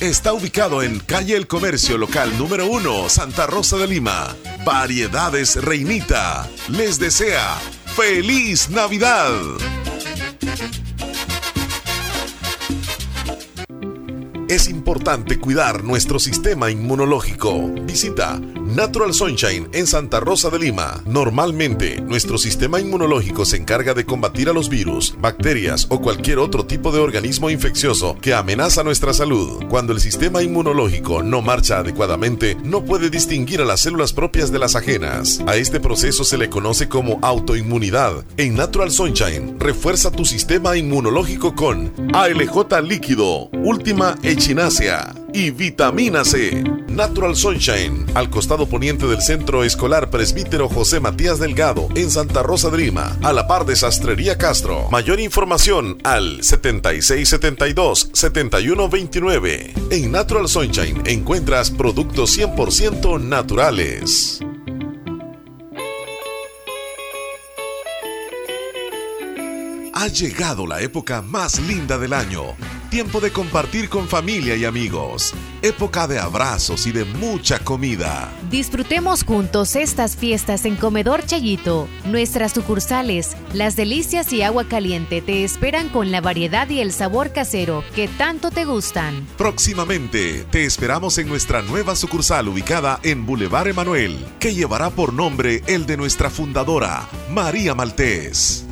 Está ubicado en calle El Comercio, local número 1, Santa Rosa de Lima. Variedades Reinita les desea ¡Feliz Navidad! Es importante cuidar nuestro sistema inmunológico. Visita Natural Sunshine en Santa Rosa de Lima. Normalmente, nuestro sistema inmunológico se encarga de combatir a los virus, bacterias o cualquier otro tipo de organismo infeccioso que amenaza nuestra salud. Cuando el sistema inmunológico no marcha adecuadamente, no puede distinguir a las células propias de las ajenas. A este proceso se le conoce como autoinmunidad. En Natural Sunshine, refuerza tu sistema inmunológico con ALJ líquido, última echinacea y vitamina C. Natural Sunshine, al costado poniente del Centro Escolar Presbítero José Matías Delgado, en Santa Rosa de Lima, a la par de Sastrería Castro. Mayor información al 7672-7129. En Natural Sunshine encuentras productos 100% naturales. Ha llegado la época más linda del año. Tiempo de compartir con familia y amigos. Época de abrazos y de mucha comida. Disfrutemos juntos estas fiestas en Comedor Chayito. Nuestras sucursales, Las Delicias y Agua Caliente te esperan con la variedad y el sabor casero que tanto te gustan. Próximamente te esperamos en nuestra nueva sucursal ubicada en Boulevard Emanuel, que llevará por nombre el de nuestra fundadora, María Maltés.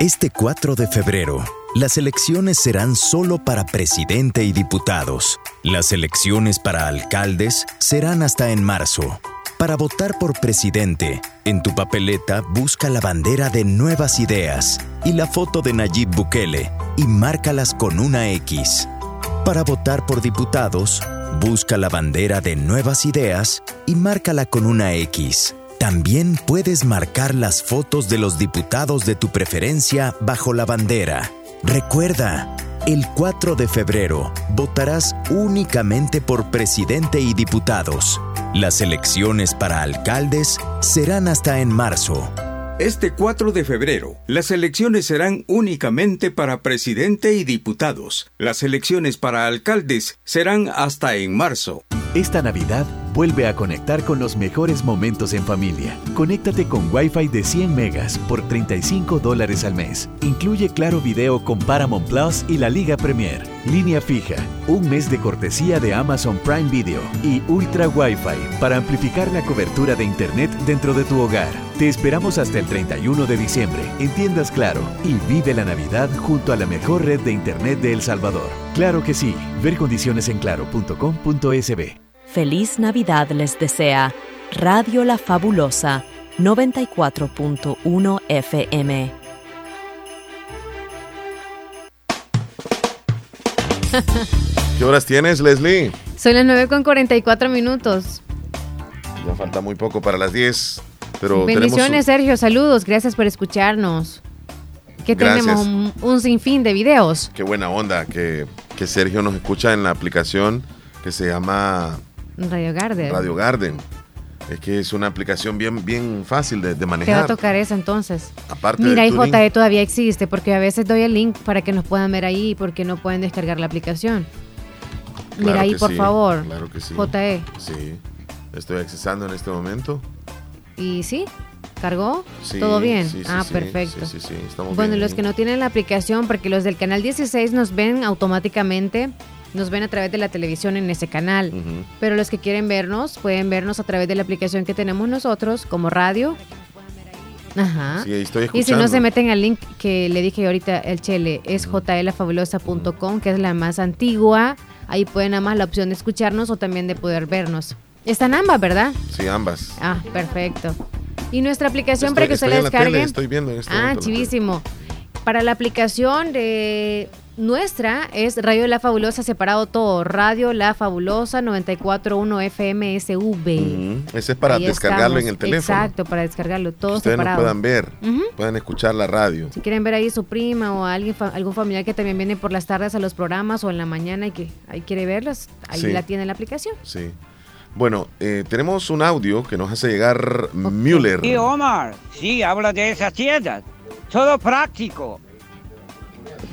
Este 4 de febrero, las elecciones serán solo para presidente y diputados. Las elecciones para alcaldes serán hasta en marzo. Para votar por presidente, en tu papeleta busca la bandera de Nuevas Ideas y la foto de Nayib Bukele y márcalas con una X. Para votar por diputados, busca la bandera de Nuevas Ideas y márcala con una X. También puedes marcar las fotos de los diputados de tu preferencia bajo la bandera. Recuerda, el 4 de febrero votarás únicamente por presidente y diputados. Las elecciones para alcaldes serán hasta en marzo. Este 4 de febrero, las elecciones serán únicamente para presidente y diputados. Las elecciones para alcaldes serán hasta en marzo. Esta Navidad, vuelve a conectar con los mejores momentos en familia. Conéctate con Wi-Fi de 100 megas por $35 al mes. Incluye Claro Video con Paramount Plus y la Liga Premier. Línea fija, un mes de cortesía de Amazon Prime Video y Ultra Wi-Fi para amplificar la cobertura de Internet dentro de tu hogar. Te esperamos hasta el 31 de diciembre en tiendas Claro y vive la Navidad junto a la mejor red de Internet de El Salvador. Claro que sí. Ver condiciones en claro.com.sb. Feliz Navidad les desea Radio La Fabulosa 94.1 FM. ¿Qué horas tienes, Leslie? Son las 9:44. Ya falta muy poco para las 10, pero bendiciones, Sergio, saludos, gracias por escucharnos. Que tenemos un sinfín de videos. Qué buena onda que Sergio nos escucha en la aplicación que se llama Radio Garden. Es que es una aplicación bien fácil de manejar. Te va a tocar esa entonces. Aparte, mira, JE todavía existe, porque a veces doy el link para que nos puedan ver ahí, porque no pueden descargar la aplicación. Claro, mira ahí, por favor. Claro que sí. JE. Sí. Estoy accesando en este momento. ¿Y sí? ¿Cargó? Sí, ¿todo bien? Sí, perfecto. Sí, estamos bueno, bien. Los que no tienen la aplicación, porque los del canal 16 nos ven automáticamente. Nos ven a través de la televisión en ese canal. Uh-huh. Pero los que quieren vernos, pueden vernos a través de la aplicación que tenemos nosotros como radio. Ajá. Sí, estoy escuchando. Y si no se meten al link que le dije ahorita, el Chele, es jlafabulosa.com, que es la más antigua. Ahí pueden además la opción de escucharnos o también de poder vernos. Están ambas, ¿verdad? Sí, ambas. Ah, perfecto. Y nuestra aplicación para que usted la descargue. Estoy viendo en este momento, chivísimo. Para la aplicación de... Nuestra es Radio La Fabulosa, separado todo. Radio La Fabulosa 94.1 FM SUV. Uh-huh. Ese es para ahí descargarlo en el teléfono. Exacto, para descargarlo todo ustedes separado. Ustedes nos puedan ver, uh-huh, puedan escuchar la radio. Si quieren ver ahí su prima o alguien, algún familiar que también viene por las tardes a los programas o en la mañana y que ahí quiere verlos, ahí la tiene la aplicación. Sí. Bueno, tenemos un audio que nos hace llegar Müller. Sí, Omar, sí, habla de esas tiendas. Todo práctico.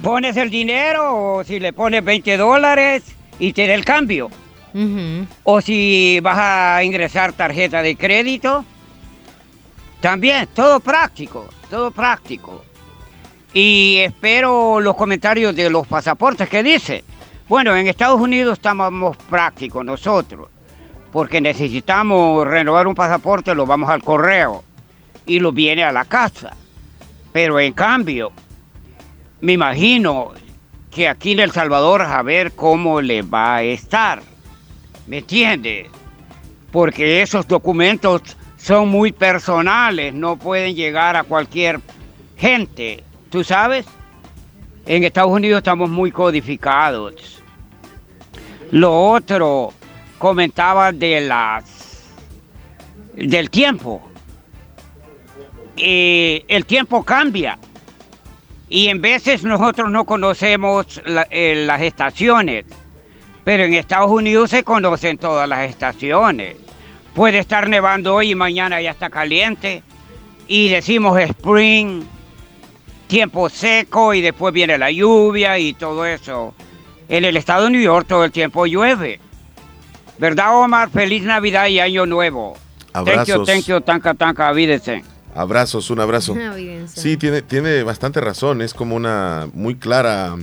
Pones el dinero, o si le pones $20 y te da el cambio. Uh-huh. O si vas a ingresar tarjeta de crédito. También, todo práctico. Y espero los comentarios de los pasaportes que dice. Bueno, en Estados Unidos estamos prácticos nosotros, porque necesitamos renovar un pasaporte, lo vamos al correo y lo viene a la casa. Pero en cambio... Me imagino que aquí en El Salvador a ver cómo le va a estar, ¿me entiendes? Porque esos documentos son muy personales, no pueden llegar a cualquier gente, ¿tú sabes? En Estados Unidos estamos muy codificados. Lo otro, comentaba del tiempo. El tiempo cambia. Y en veces nosotros no conocemos las estaciones, pero en Estados Unidos se conocen todas las estaciones. Puede estar nevando hoy y mañana ya está caliente. Y decimos spring, tiempo seco y después viene la lluvia y todo eso. En el estado de New York todo el tiempo llueve. ¿Verdad, Omar? Feliz Navidad y Año Nuevo. Abrazos. Thank you, tanca, avídense. Abrazos, un abrazo. Sí, tiene bastante razón. Es como una muy clara,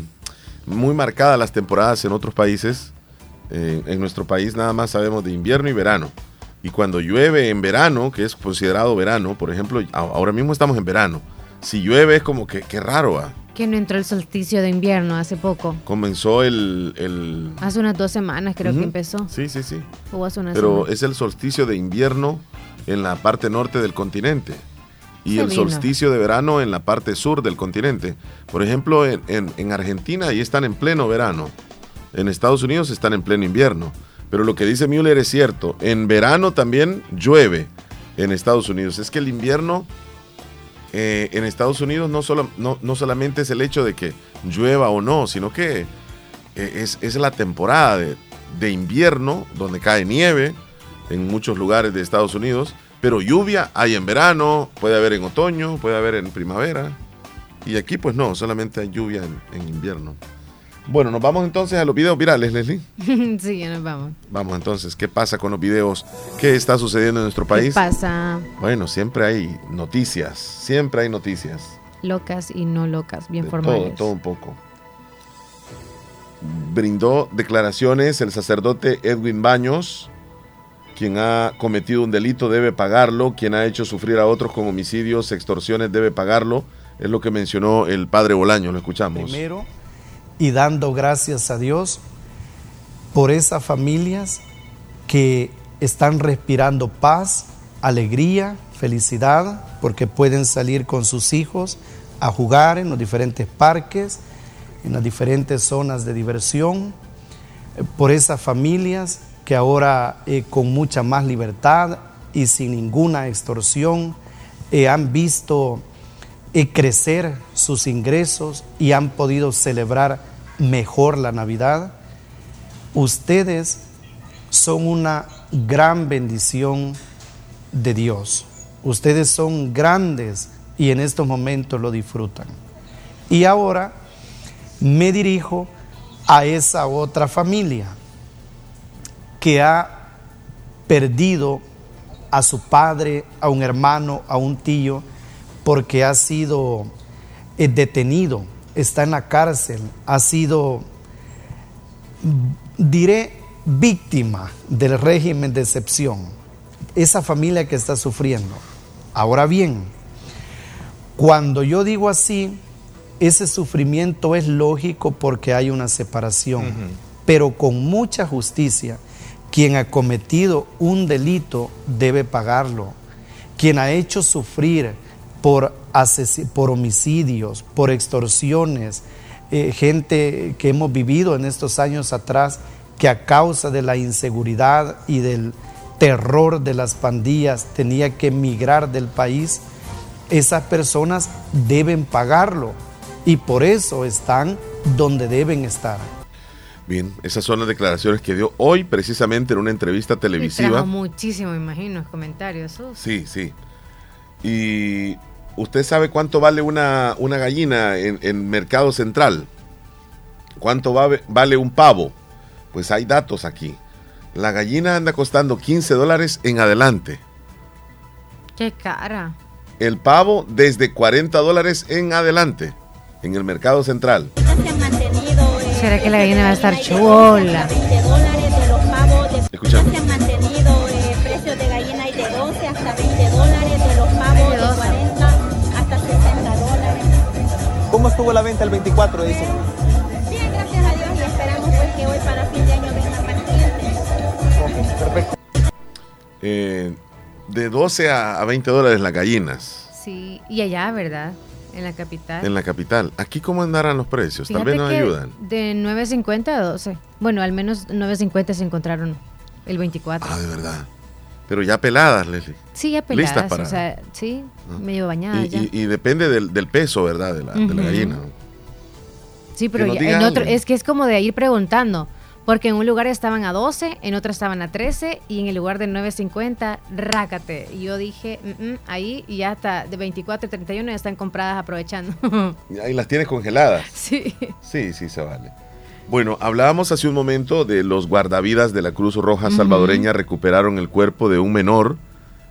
muy marcada las temporadas en otros países. En nuestro país nada más sabemos de invierno y verano. Y cuando llueve en verano, que es considerado verano, por ejemplo, ahora mismo estamos en verano. Si llueve es como que raro, ¿ah? Que no entró el solsticio de invierno hace poco. Comenzó el... Hace unas 2 semanas creo que empezó. Sí. O hace una Pero semana. Es el solsticio de invierno en la parte norte del continente. Y el solsticio de verano en la parte sur del continente. Por ejemplo, en Argentina ahí están en pleno verano. En Estados Unidos están en pleno invierno. Pero lo que dice Müller es cierto. En verano también llueve en Estados Unidos. Es que el invierno en Estados Unidos no solamente es el hecho de que llueva o no, sino que es la temporada de invierno donde cae nieve en muchos lugares de Estados Unidos. Pero lluvia hay en verano, puede haber en otoño, puede haber en primavera. Y aquí pues no, solamente hay lluvia en invierno. Bueno, nos vamos entonces a los videos virales, Leslie. Sí, ya nos vamos. Vamos entonces, ¿qué pasa con los videos? ¿Qué está sucediendo en nuestro país? ¿Qué pasa? Bueno, siempre hay noticias. Locas y no locas, bien formales. Todo un poco. Brindó declaraciones el sacerdote Edwin Baños. Quien ha cometido un delito debe pagarlo, quien ha hecho sufrir a otros con homicidios, extorsiones debe pagarlo. Es lo que mencionó el padre Bolaño, lo escuchamos. Primero, y dando gracias a Dios por esas familias que están respirando paz, alegría, felicidad, porque pueden salir con sus hijos a jugar en los diferentes parques, en las diferentes zonas de diversión, por esas familias que ahora con mucha más libertad y sin ninguna extorsión han visto crecer sus ingresos y han podido celebrar mejor la Navidad. Ustedes son una gran bendición de Dios. Ustedes son grandes y en estos momentos lo disfrutan. Y ahora me dirijo a esa otra familia que ha perdido a su padre, a un hermano, a un tío, porque ha sido detenido, está en la cárcel, ha sido, diré, víctima del régimen de excepción. Esa familia que está sufriendo. Ahora bien, cuando yo digo así, ese sufrimiento es lógico porque hay una separación, pero con mucha justicia, quien ha cometido un delito debe pagarlo. Quien ha hecho sufrir por homicidios, por extorsiones, gente que hemos vivido en estos años atrás, que a causa de la inseguridad y del terror de las pandillas tenía que emigrar del país, esas personas deben pagarlo y por eso están donde deben estar. Bien, esas son las declaraciones que dio hoy precisamente en una entrevista televisiva. Y trajo muchísimo, imagino, comentarios. Sí. Y... ¿Usted sabe cuánto vale una gallina en Mercado Central? ¿Cuánto vale un pavo? Pues hay datos aquí. La gallina anda costando $15 en adelante. ¡Qué cara! El pavo desde $40 en adelante en el Mercado Central. ¿Será que la gallina va a estar chola? Escuchame. ¿Cómo estuvo la venta el 24, dice? Bien, gracias a Dios, y esperamos pues que hoy para fin de año venga más clientes. Ok, perfecto. De $12 a $20 las gallinas. Sí, y allá, ¿verdad? En la capital. En la capital. ¿Aquí cómo andarán los precios? Fíjate, tal vez nos ayudan. De 9.50 a 12. Bueno, al menos 9.50 se encontraron el 24. Ah, de verdad. Pero ya peladas, Leslie. Sí, ya peladas. Listas para... O sea, sí, ¿no? Medio bañadas ya. Y depende del peso, ¿verdad? De la gallina. Sí, pero ya, en otro, es que es como de ir preguntando. Porque en un lugar estaban a 12, en otro estaban a 13 y en el lugar de 9.50, rácate. Y yo dije, ahí y hasta de 24 y 31 ya están compradas aprovechando. Ahí las tienes congeladas. Sí. Sí, sí, se vale. Bueno, hablábamos hace un momento de los guardavidas de la Cruz Roja salvadoreña. Uh-huh. Recuperaron el cuerpo de un menor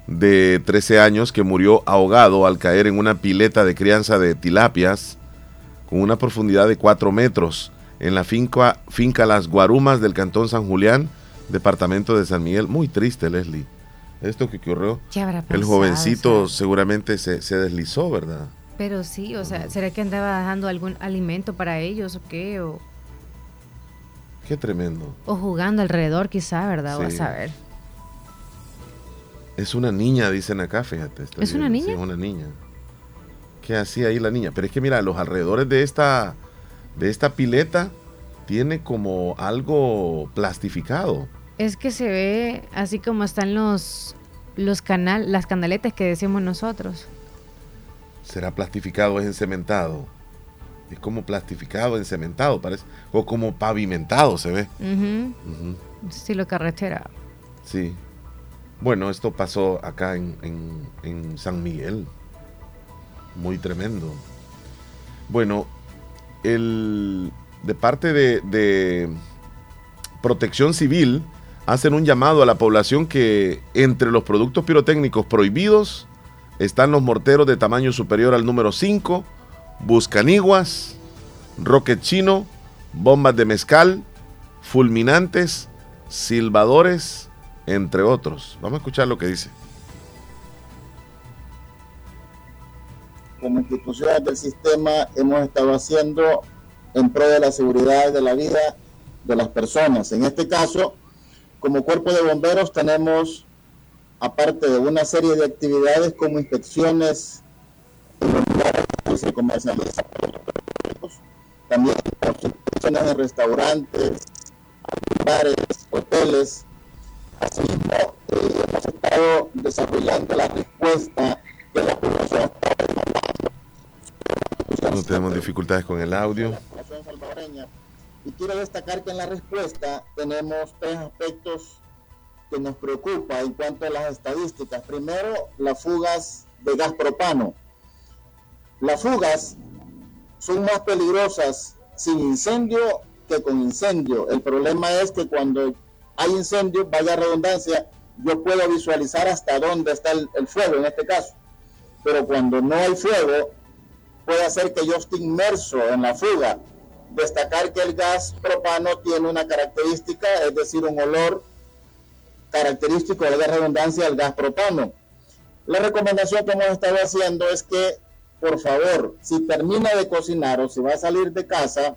de 13 años que murió ahogado al caer en una pileta de crianza de tilapias con una profundidad de 4 metros. En la finca Las Guarumas del Cantón San Julián, departamento de San Miguel. Muy triste, Leslie, esto que ocurrió. ¿Qué habrá pasado? El jovencito, o sea, seguramente se deslizó, ¿verdad? Pero sí, o sea, ¿será que andaba dejando algún alimento para ellos o qué? O... qué tremendo. O jugando alrededor quizá, ¿verdad? Sí. O a saber. Es una niña, dicen acá, fíjate. ¿Es una niña? Sí, es una niña. ¿Qué hacía ahí la niña? Pero es que mira, los alrededores de esta pileta tiene como algo plastificado. Es que se ve así como están las canaletas que decimos nosotros. ¿Será plastificado o encementado? Es como plastificado, encementado, parece. O como pavimentado se ve. Uh-huh. Uh-huh. Estilo carretera. Sí. Bueno, esto pasó acá en San Miguel. Muy tremendo. Bueno, de parte de Protección Civil hacen un llamado a la población que entre los productos pirotécnicos prohibidos están los morteros de tamaño superior al número 5, buscaniguas, rocket chino, bombas de mezcal, fulminantes, silbadores, entre otros. Vamos a escuchar lo que dice. Como instituciones del sistema hemos estado haciendo en pro de la seguridad de la vida de las personas. En este caso, como cuerpo de bomberos tenemos, aparte de una serie de actividades como inspecciones en los lugares donde se comercializan productos, también inspecciones en restaurantes, bares, hoteles. Asimismo, hemos estado desarrollando la respuesta de la población. No tenemos dificultades con el audio. Y quiero destacar que en la respuesta tenemos 3 aspectos que nos preocupa en cuanto a las estadísticas. Primero, las fugas de gas propano. Las fugas son más peligrosas sin incendio que con incendio. El problema es que cuando hay incendio, vaya redundancia, yo puedo visualizar hasta dónde está el fuego en este caso. Pero cuando no hay fuego, puede hacer que yo esté inmerso en la fuga. Destacar que el gas propano tiene una característica, es decir, un olor característico de la redundancia del gas propano. La recomendación que hemos estado haciendo es que, por favor, si termina de cocinar o si va a salir de casa,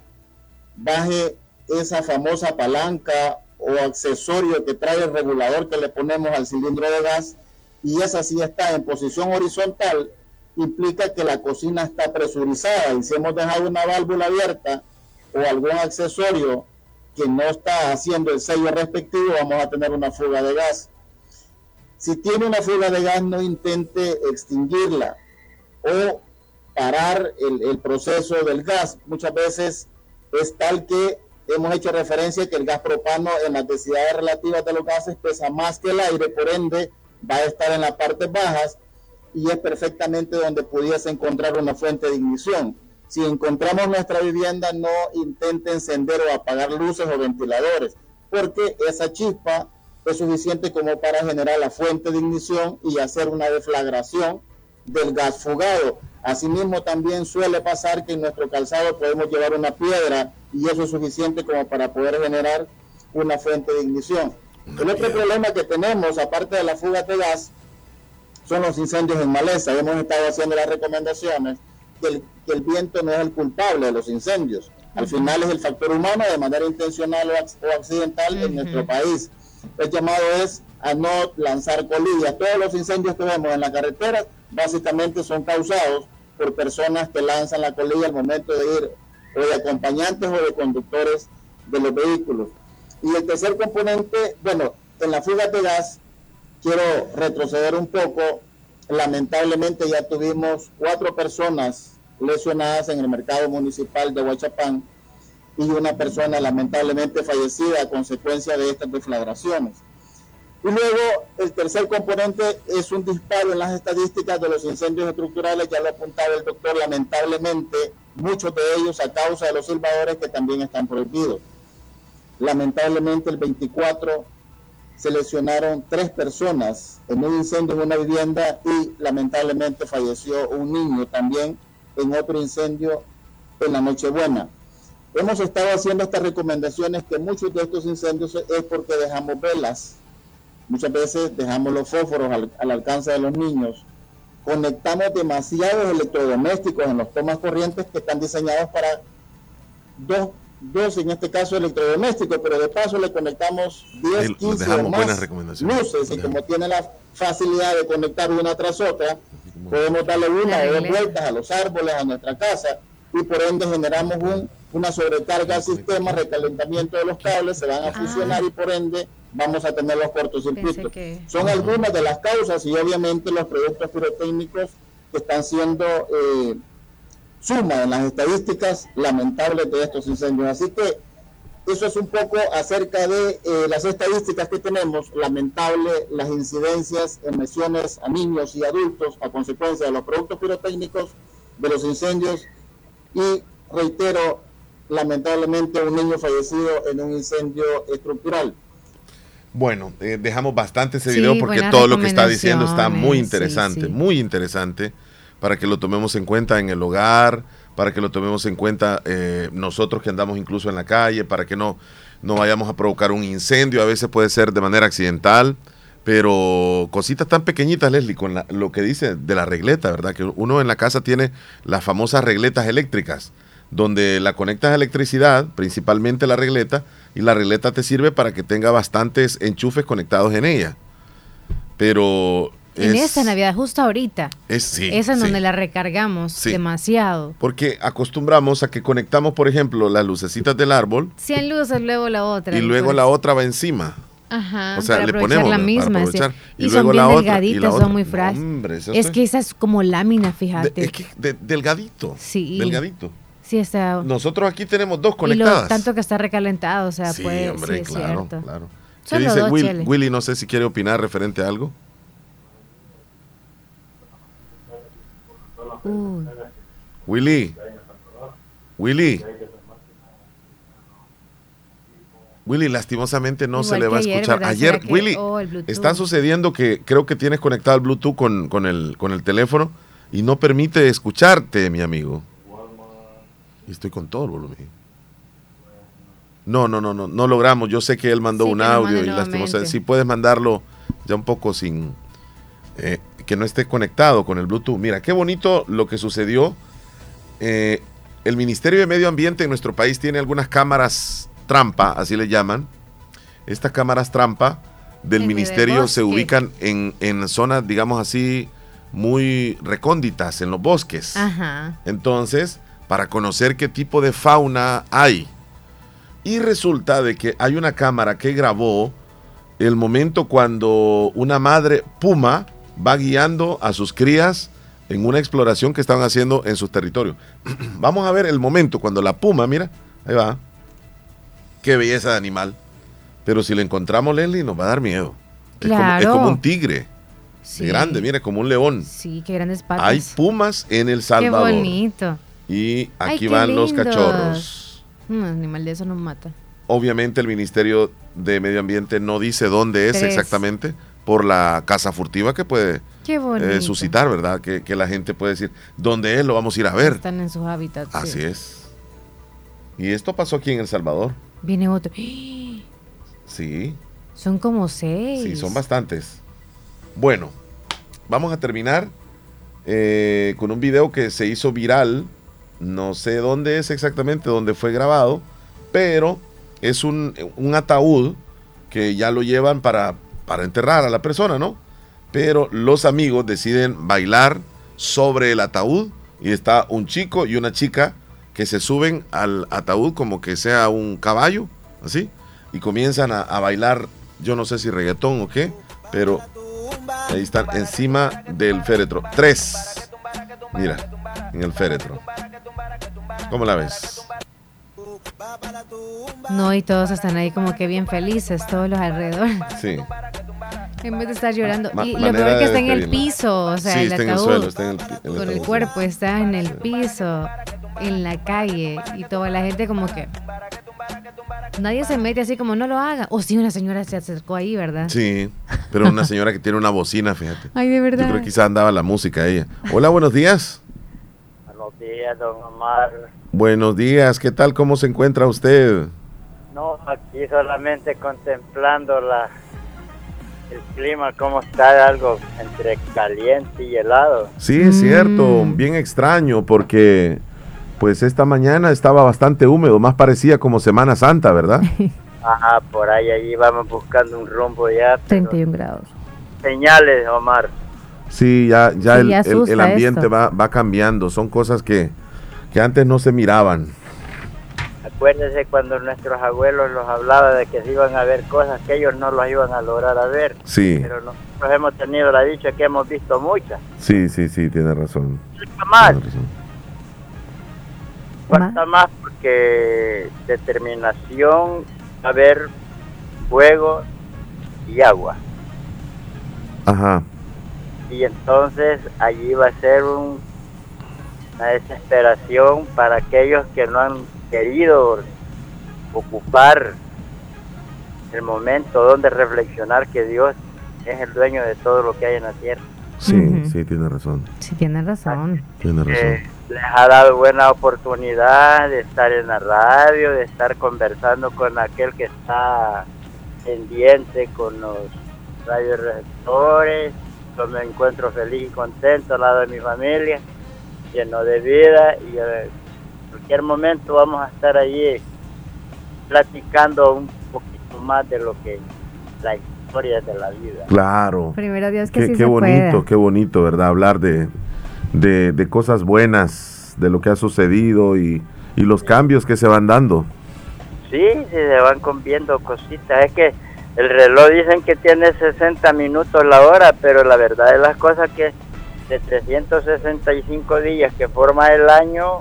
baje esa famosa palanca o accesorio que trae el regulador que le ponemos al cilindro de gas, y esa sí está en posición horizontal, implica que la cocina está presurizada, y si hemos dejado una válvula abierta o algún accesorio que no está haciendo el sello respectivo, vamos a tener una fuga de gas. Si tiene una fuga de gas, no intente extinguirla o parar el proceso del gas. Muchas veces es tal que hemos hecho referencia que el gas propano en las densidades relativas de los gases pesa más que el aire, por ende va a estar en las partes bajas y es perfectamente donde pudiese encontrar una fuente de ignición. Si encontramos nuestra vivienda, no intente encender o apagar luces o ventiladores, porque esa chispa es suficiente como para generar la fuente de ignición y hacer una deflagración del gas fugado. Asimismo, también suele pasar que en nuestro calzado podemos llevar una piedra y eso es suficiente como para poder generar una fuente de ignición. El otro problema que tenemos, aparte de la fuga de gas, son los incendios en maleza. Hemos estado haciendo las recomendaciones que el viento no es el culpable de los incendios. Al final es el factor humano de manera intencional o accidental en nuestro país. El llamado es a no lanzar colillas. Todos los incendios que vemos en las carreteras básicamente son causados por personas que lanzan la colilla al momento de ir, o de acompañantes o de conductores de los vehículos. Y el tercer componente, bueno, en la fuga de gas, quiero retroceder un poco. Lamentablemente ya tuvimos 4 personas lesionadas en el mercado municipal de Huachapán y una persona lamentablemente fallecida a consecuencia de estas deflagraciones. Y luego, el tercer componente es un disparo en las estadísticas de los incendios estructurales, ya lo apuntaba el doctor, lamentablemente, muchos de ellos a causa de los silbadores que también están prohibidos. Lamentablemente, el 24 se lesionaron 3 personas en un incendio en una vivienda y lamentablemente falleció un niño también en otro incendio en la Nochebuena. Hemos estado haciendo estas recomendaciones, que muchos de estos incendios es porque dejamos velas. Muchas veces dejamos los fósforos al alcance de los niños. Conectamos demasiados electrodomésticos en los tomas corrientes que están diseñados para dos en este caso electrodomésticos, pero de paso le conectamos 10, 15 o más luces, y como tiene la facilidad de conectar una tras otra, podemos darle una o dos vueltas a los árboles, a nuestra casa, y por ende generamos una sobrecarga al sistema, recalentamiento de los cables, se van a fusionar y por ende vamos a tener los cortocircuitos. Son algunas de las causas, y obviamente los productos pirotécnicos que están siendo suma en las estadísticas lamentables de estos incendios. Así que eso es un poco acerca de las estadísticas que tenemos. Lamentable las incidencias en lesiones a niños y adultos a consecuencia de los productos pirotécnicos, de los incendios, y reitero, lamentablemente un niño fallecido en un incendio estructural. Bueno, dejamos bastante ese video porque todo lo que está diciendo está muy interesante, muy interesante, para que lo tomemos en cuenta en el hogar, para que lo tomemos en cuenta nosotros que andamos incluso en la calle, para que no vayamos a provocar un incendio. A veces puede ser de manera accidental, pero cositas tan pequeñitas, Leslie, con lo que dice de la regleta, ¿verdad? Que uno en la casa tiene las famosas regletas eléctricas, donde la conectas a electricidad, principalmente la regleta, y la regleta te sirve para que tenga bastantes enchufes conectados en ella. Pero en esta Navidad, justo ahorita, es en donde la recargamos demasiado. Porque acostumbramos a que conectamos, por ejemplo, las lucecitas del árbol. 100 luces, luego la otra. Y luego la otra va encima. Ajá, o sea, le ponemos la misma, y luego son bien delgaditas, son muy frágiles. Es que esa es como lámina, fíjate. Delgadito. Sí. Delgadito. Sí, está. Nosotros aquí tenemos 2 conectadas. Y tanto que está recalentado, o sea, sí, puede. Hombre, sí, es claro, cierto. Claro. ¿Qué dice Willy? No sé si quiere opinar referente a algo. Willy, lastimosamente no se le va a escuchar. Ayer, Willy, está sucediendo que creo que tienes conectado el Bluetooth con el teléfono y no permite escucharte, mi amigo. Y estoy con todo el volumen. No logramos. Yo sé que él mandó un audio y lastimosamente. Si puedes mandarlo ya un poco sin que no esté conectado con el Bluetooth. Mira, qué bonito lo que sucedió. El Ministerio de Medio Ambiente en nuestro país tiene algunas cámaras trampa, así le llaman. Estas cámaras trampa del ministerio se ubican en zonas, digamos así, muy recónditas, en los bosques. Ajá. Entonces, para conocer qué tipo de fauna hay. Y resulta de que hay una cámara que grabó el momento cuando una madre puma va guiando a sus crías en una exploración que estaban haciendo en sus territorios. Vamos a ver el momento cuando la puma, mira, ahí va. Qué belleza de animal. Pero si le encontramos, Leslie, nos va a dar miedo. Claro. Es como un tigre. Sí. Grande, mira, como un león. Sí, qué grandes patas. Hay pumas en El Salvador. Qué bonito. Y aquí van los cachorros. Un animal de eso nos mata. Obviamente el Ministerio de Medio Ambiente no dice dónde es exactamente, por la caza furtiva que puede suscitar, ¿verdad? Que la gente puede decir, ¿dónde es? Lo vamos a ir a ver. Están en sus hábitats. Así es. Y esto pasó aquí en El Salvador. Viene otro. Sí. Son como 6. Sí, son bastantes. Bueno, vamos a terminar con un video que se hizo viral. No sé dónde es exactamente, dónde fue grabado, pero es un ataúd que ya lo llevan para enterrar a la persona, ¿no? Pero los amigos deciden bailar sobre el ataúd y está un chico y una chica que se suben al ataúd como que sea un caballo, así, y comienzan a bailar, yo no sé si reggaetón o qué, pero ahí están encima del féretro. 3, mira, en el féretro. ¿Cómo la ves? No, y todos están ahí como que bien felices, todos los alrededor. Sí. En vez de estar llorando. Y lo peor es que está en el piso, o sea, sí, el está ataúd. En el suelo, está en el con el cuerpo, está en el piso, en la calle, y toda la gente como que... Nadie se mete así como no lo haga. O sí, una señora se acercó ahí, ¿verdad? Sí, pero una señora que tiene una bocina, fíjate. Ay, de verdad. Yo creo que quizás andaba la música ella. Hola, buenos días. Buenos días, don Omar. Buenos días, ¿qué tal? ¿Cómo se encuentra usted? No, aquí solamente contemplando el clima, cómo está, algo entre caliente y helado. Sí, es cierto, bien extraño porque... Pues esta mañana estaba bastante húmedo, más parecía como Semana Santa, ¿verdad? Ajá, por ahí vamos buscando un rumbo ya. 31 grados. Señales, Omar. Sí, ya sí, el ambiente va cambiando, son cosas que antes no se miraban. Acuérdese cuando nuestros abuelos los hablaba de que se iban a ver cosas que ellos no los iban a lograr a ver. Sí. Pero nosotros hemos tenido la dicha que hemos visto muchas. Sí, tiene razón. Omar. Falta más porque determinación, saber, fuego y agua. Ajá. Y entonces allí va a ser una desesperación para aquellos que no han querido ocupar el momento donde reflexionar que Dios es el dueño de todo lo que hay en la tierra. Sí, uh-huh. Sí, tiene razón. Sí, tiene razón. Les ha dado buena oportunidad de estar en la radio, de estar conversando con aquel que está pendiente con los radioreceptores. Yo me encuentro feliz y contento al lado de mi familia, lleno de vida, y en cualquier momento vamos a estar allí platicando un poquito más de lo que la historia de la vida. Claro. Primero Dios que sí se pueda. Qué bonito, ¿verdad? Hablar de cosas buenas, de lo que ha sucedido y los cambios que se van dando. Sí, se van comiendo cositas. Es que el reloj dicen que tiene 60 minutos la hora, pero la verdad de las cosas que de 365 días que forma el año,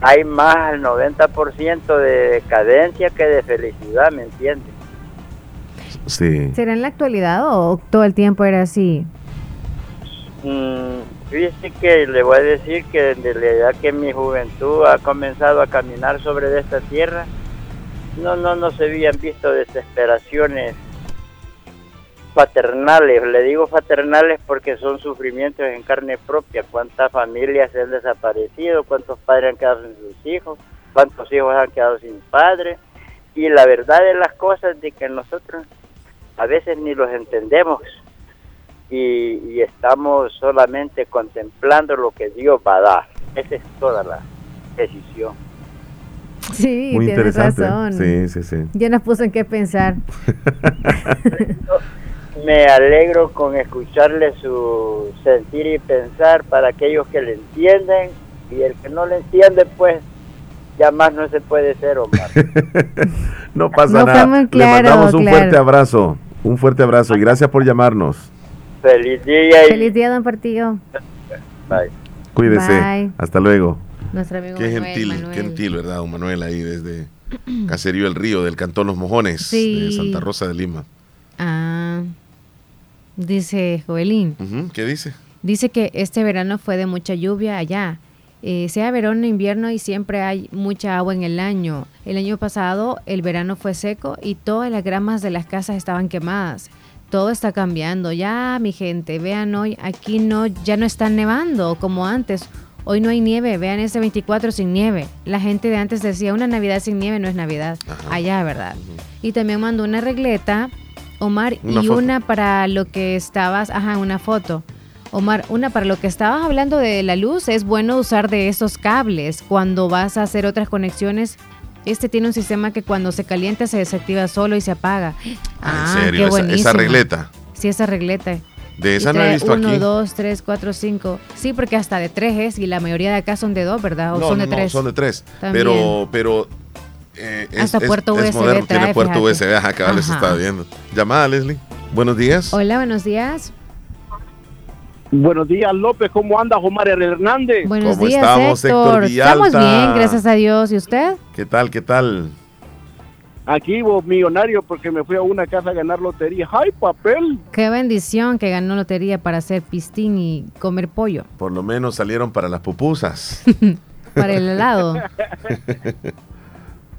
hay más del 90% de decadencia que de felicidad, ¿me entiendes? Sí. ¿Será en la actualidad o todo el tiempo era así? Fíjese que le voy a decir que desde la edad que mi juventud ha comenzado a caminar sobre esta tierra, no se habían visto desesperaciones paternales. Le digo paternales porque son sufrimientos en carne propia. Cuántas familias se han desaparecido, cuántos padres han quedado sin sus hijos, cuántos hijos han quedado sin padres. Y la verdad de las cosas de que nosotros a veces ni los entendemos. Y estamos solamente contemplando lo que Dios va a dar. Esa es toda la decisión. Sí, muy tienes razón. Sí. Ya nos puso en qué pensar. Me alegro con escucharle su sentir y pensar para aquellos que le entienden, y el que no le entiende, pues ya más no se puede ser, Omar. No pasa nada. Claro, le mandamos un fuerte abrazo. Un fuerte abrazo y gracias por llamarnos. Feliz día. Feliz día, don Partido. Bye. Cuídese. Bye. Hasta luego. Nuestro amigo qué Manuel, qué gentil, ¿verdad, don Manuel? Ahí desde Caserío El Río, del Cantón Los Mojones, sí, de Santa Rosa de Lima. Ah, dice Joelín. Uh-huh. ¿Qué dice? Dice que este verano fue de mucha lluvia allá. Sea verano o invierno y siempre hay mucha agua en el año. El año pasado el verano fue seco y todas las gramas de las casas estaban quemadas. Todo está cambiando. Ya, mi gente, vean hoy, aquí ya no está nevando como antes. Hoy no hay nieve, vean este 24 sin nieve. La gente de antes decía, una Navidad sin nieve no es Navidad. Ajá. Allá, ¿verdad? Ajá. Y también mandó una regleta, Omar, una para lo que estabas... Ajá, una foto. Omar, una para lo que estabas hablando de la luz, es bueno usar de esos cables cuando vas a hacer otras conexiones. Este tiene un sistema que cuando se calienta se desactiva solo y se apaga. Ah, ¿en serio? Qué buenísimo. ¿Esa regleta? Sí, esa regleta. De esa no he visto aquí. 1, 2, 3, 4, 5. Sí, porque hasta de 3 es, y la mayoría de acá son de 2, ¿verdad? O no, son de 3. No, son de 3. Pero hasta puerto USB. Es moderno, tiene puerto USB. Ajá, cabal, les estaba viendo. Llamada, Leslie. Buenos días. Hola, buenos días. Buenos días, López. ¿Cómo anda, Omar Hernández? Buenos ¿Cómo días, estamos, Héctor Villalta? Estamos bien, gracias a Dios. ¿Y usted? ¿Qué tal, qué tal? Aquí, vos, millonario, porque me fui a una casa a ganar lotería. ¡Ay, papel! ¡Qué bendición que ganó lotería para hacer pistín y comer pollo! Por lo menos salieron para las pupusas. Para el helado.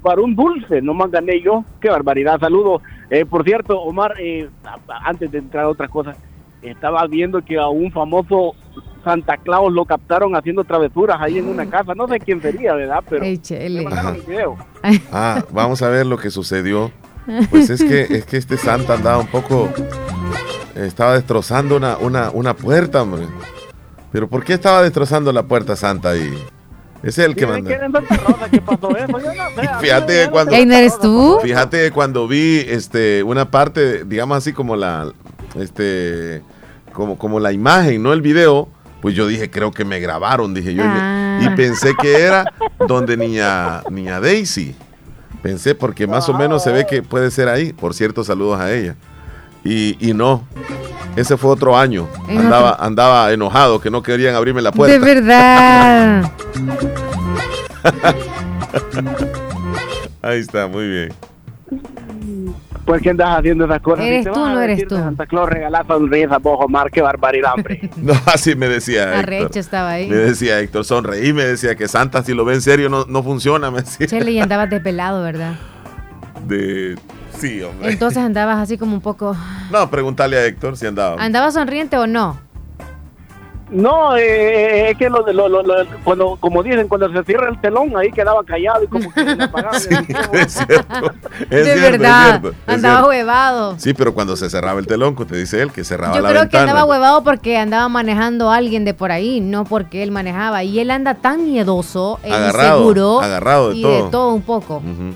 Para un dulce, nomás gané yo. ¡Qué barbaridad! Saludos. Por cierto, Omar, antes de entrar a otras cosas, estaba viendo que a un famoso Santa Claus lo captaron haciendo travesuras ahí en una casa. No sé quién sería, ¿verdad? Pero me mandaron el video. Ah, vamos a ver lo que sucedió. Pues es que este Santa andaba un poco... Estaba destrozando una puerta, hombre. ¿Pero por qué estaba destrozando la puerta, Santa, ahí? Ese es el que manda. Fíjate que cuando... ¿Eres tú? Fíjate que cuando vi una parte, digamos así como la... como la imagen, no el video, pues yo dije, creo que me grabaron, dije yo, y pensé que era donde niña Daisy, pensé, porque más o menos se ve que puede ser ahí. Por cierto, saludos a ella. Y no, ese fue otro año, andaba enojado que no querían abrirme la puerta. De verdad. Ahí está, muy bien. ¿Por qué andas haciendo esas cosas? ¿Eres tú o no eres tú? Santa Claus, regalás sonrisas, bojo, Mar, qué barbaridad, hombre. No, así me decía Héctor. Estaba ahí. Me decía Héctor, sonreí, me decía que Santa, si lo ve en serio, no funciona, me decía. Chele, y andabas desvelado, ¿verdad? Sí, hombre. Entonces andabas así como un poco... No, pregúntale a Héctor si andaba. ¿Andabas sonriente o no? No, es que cuando, como dicen, cuando se cierra el telón, ahí quedaba callado y como que se apagaba. Sí, es cierto. Es cierto, andaba huevado. Sí, pero cuando se cerraba el telón, que te dice él, que cerraba la ventana. Yo creo que andaba huevado porque andaba manejando a alguien de por ahí, no porque él manejaba. Y él anda tan miedoso, inseguro. Agarrado de todo. Y de todo un poco. Uh-huh.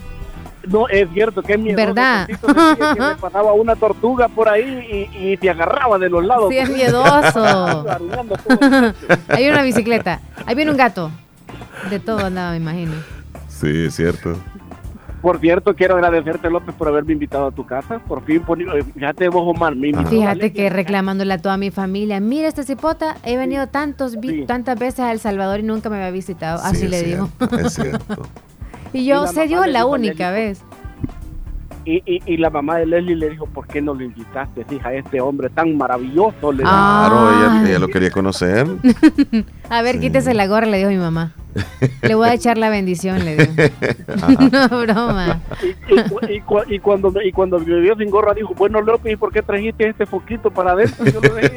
No, es cierto, que es miedoso. ¿Verdad? Que me pasaba una tortuga por ahí y te agarraba de los lados. Sí, es miedoso. Hay una bicicleta, ahí viene un gato. De todo andaba, me imagino. Sí, es cierto. Por cierto, quiero agradecerte, López, por haberme invitado a tu casa. Por fin, fíjate vos, Omar, me invitó. Fíjate que reclamándole a toda mi familia, mira este cipota, he venido tantas veces a El Salvador y nunca me había visitado. Así sí, le digo. Es cierto. Y yo, se dio la única vez. Y la mamá de Leslie le dijo, ¿por qué no lo invitaste, hija? Este hombre tan maravilloso. Claro, ella lo quería conocer. A ver, sí. Quítese la gorra, le dijo mi mamá. Le voy a echar la bendición, le dijo. No, broma. Y cuando me vio sin gorra, dijo, bueno, López, ¿y por qué trajiste este foquito para adentro? Yo lo dejé,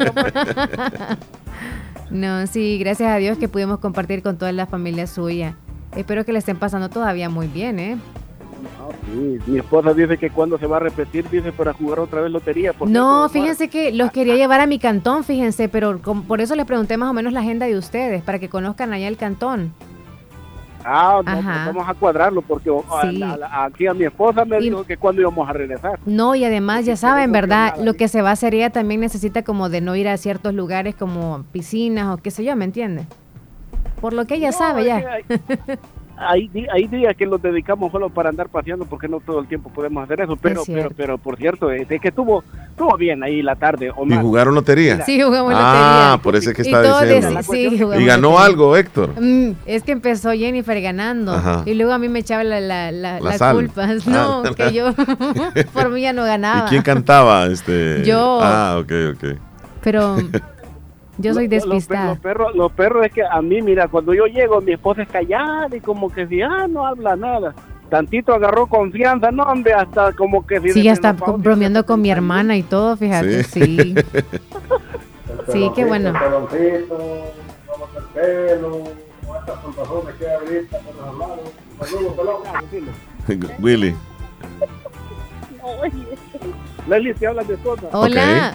no, sí, gracias a Dios que pudimos compartir con toda la familia suya. Espero que le estén pasando todavía muy bien, ¿eh? No, sí. Mi esposa dice que cuando se va a repetir, dice, para jugar otra vez lotería. No, fíjense que los quería llevar a mi cantón, fíjense, pero por eso les pregunté más o menos la agenda de ustedes, para que conozcan allá el cantón. Ah, no, pues vamos a cuadrarlo, porque sí. Aquí a mi esposa me dijo que cuando íbamos a regresar. No, y además, ya saben, ¿verdad? Lo que se va a hacer ella también necesita como de no ir a ciertos lugares como piscinas o qué sé yo, ¿me entiendes? Por lo que ella sabe ya. Hay días que los dedicamos solo para andar paseando porque no todo el tiempo podemos hacer eso. Pero por cierto, es que estuvo bien ahí la tarde. Omar. ¿Y jugaron lotería? Mira. Sí, jugamos lotería. Ah, por eso es que está diciendo. Sí, ¿y ganó lotería. Algo, Héctor? Es que empezó Jennifer ganando. Ajá. Y luego a mí me echaba la culpa. No, que yo por mí ya no ganaba. ¿Y quién cantaba? Yo. Ah, ok. Pero... Yo soy despistada. Los perros es que a mí, mira, cuando yo llego, mi esposa es callada y como que si, no habla nada. Tantito agarró confianza, no, hombre, hasta como que... Sí, ya está bromeando con mi hermana y todo, fíjate, sí. Sí, qué bueno. Willy. Leslie, te hablas de cosas. Hola.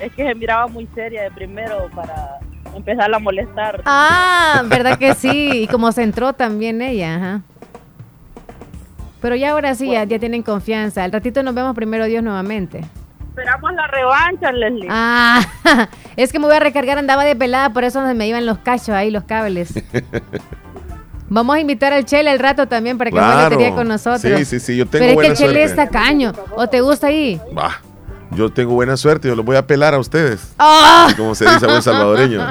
Es que se miraba muy seria de primero para empezarla a molestar. Ah, ¿verdad que sí? Y como se entró también ella, ajá. Pero ya ahora sí, bueno. ya tienen confianza. Al ratito nos vemos, primero Dios, nuevamente. Esperamos la revancha, Leslie. Ah, es que me voy a recargar, andaba desvelada, por eso me iban los cachos ahí, los cables. Vamos a invitar al Chele al rato también para que juegue lotería con nosotros. Sí, yo tengo buena suerte. Pero es que el Chele es tacaño, ¿o te gusta ahí? Bah. Yo tengo buena suerte, yo los voy a pelar a ustedes. ¡Oh! Como se dice a buen salvadoreño.